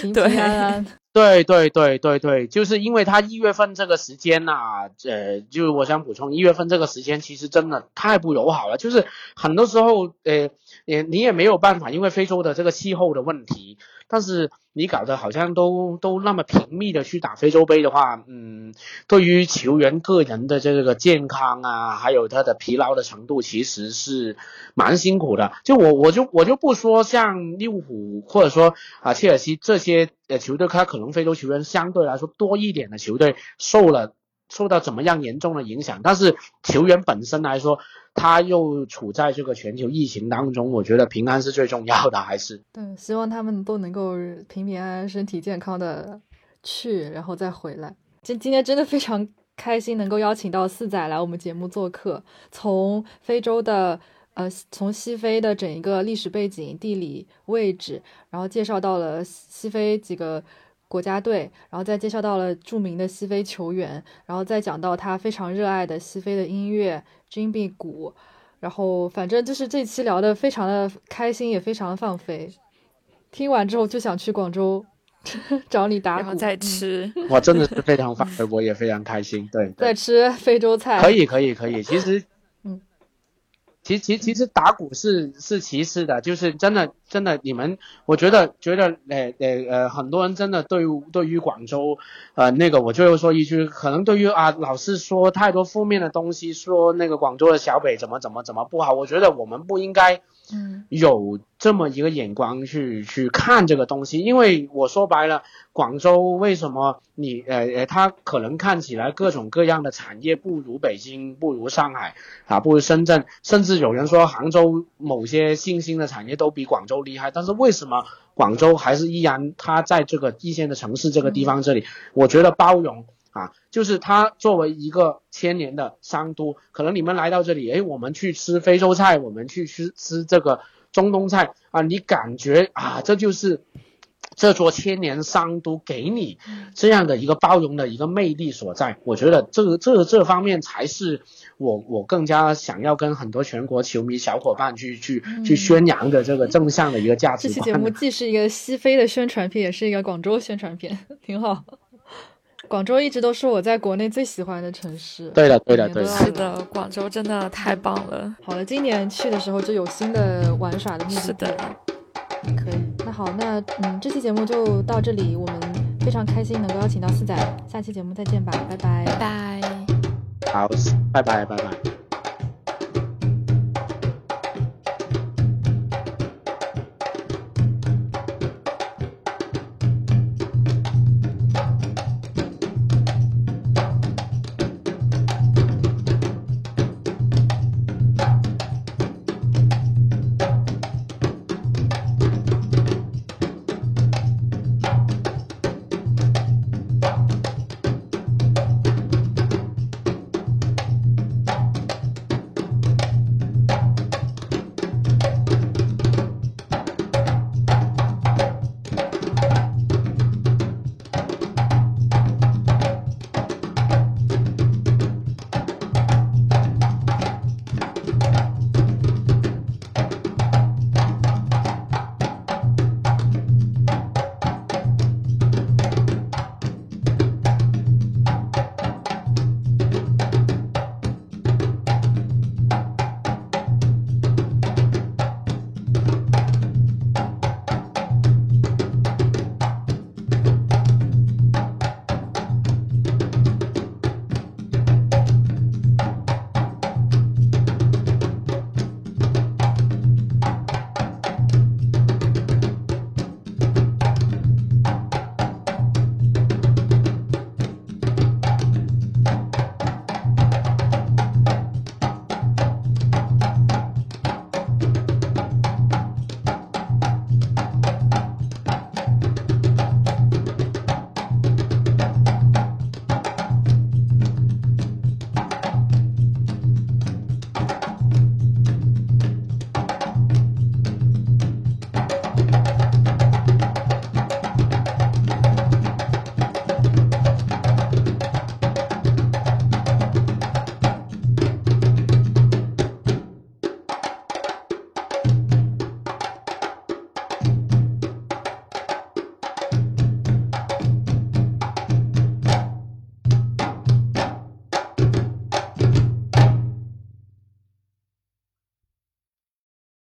平平安安。对对对对对，就是因为他一月份这个时间呐、啊，呃，就我想补充，一月份这个时间其实真的太不友好了，就是很多时候，呃，也你也没有办法，因为非洲的这个气候的问题，但是你搞得好像都都那么频密的去打非洲杯的话，嗯，对于球员个人的这个健康啊，还有他的疲劳的程度，其实是蛮辛苦的。就我我就我就不说像利物浦或者说啊切尔西这些呃球队，他可能非洲球员相对来说多一点的球队受了受到怎么样严重的影响，但是球员本身来说，他又处在这个全球疫情当中，我觉得平安是最重要的，还是对，希望他们都能够平平安安、身体健康的去，然后再回来。今今天真的非常开心，能够邀请到四仔来我们节目做客，从非洲的呃，从西非的整一个历史背景、地理位置，然后介绍到了西非几个国家队，然后再介绍到了著名的西非球员，然后再讲到他非常热爱的西非的音乐 Djembe 鼓，然后反正就是这期聊的非常的开心，也非常的放飞，听完之后就想去广州找你打鼓，然后再吃、嗯、哇，真的是非常放飞，我也非常开心。 对, 对，再吃非洲菜可以可以可以。其实其实其实打鼓是是其次的，就是真的真的你们，我觉得觉得呃呃呃很多人真的对于对于广州呃那个，我就说一句，可能对于啊老是说太多负面的东西，说那个广州的小北怎么怎么怎么不好，我觉得我们不应该有这么一个眼光去去看这个东西，因为我说白了，广州为什么你呃呃它可能看起来各种各样的产业不如北京，不如上海啊，不如深圳，甚至有人说杭州某些新兴的产业都比广州厉害，但是为什么广州还是依然它在这个一线的城市这个地方这里，我觉得包容啊，就是它作为一个千年的商都，可能你们来到这里，哎，我们去吃非洲菜，我们去吃吃这个中东菜啊，你感觉啊，这就是这座千年商都给你这样的一个包容的一个魅力所在。我觉得这这这方面才是我我更加想要跟很多全国球迷小伙伴去去去宣扬的这个正向的一个价值观、嗯、这期节目既是一个西非的宣传片，也是一个广州宣传片，挺好。广州一直都是我在国内最喜欢的城市。对的对的对的，是的，广州真的太棒了。好了，今年去的时候就有新的玩耍的目的地了。可以，那好，那嗯，这期节目就到这里，我们非常开心能够邀请到四仔，下期节目再见吧，拜拜拜拜。好，拜拜拜拜。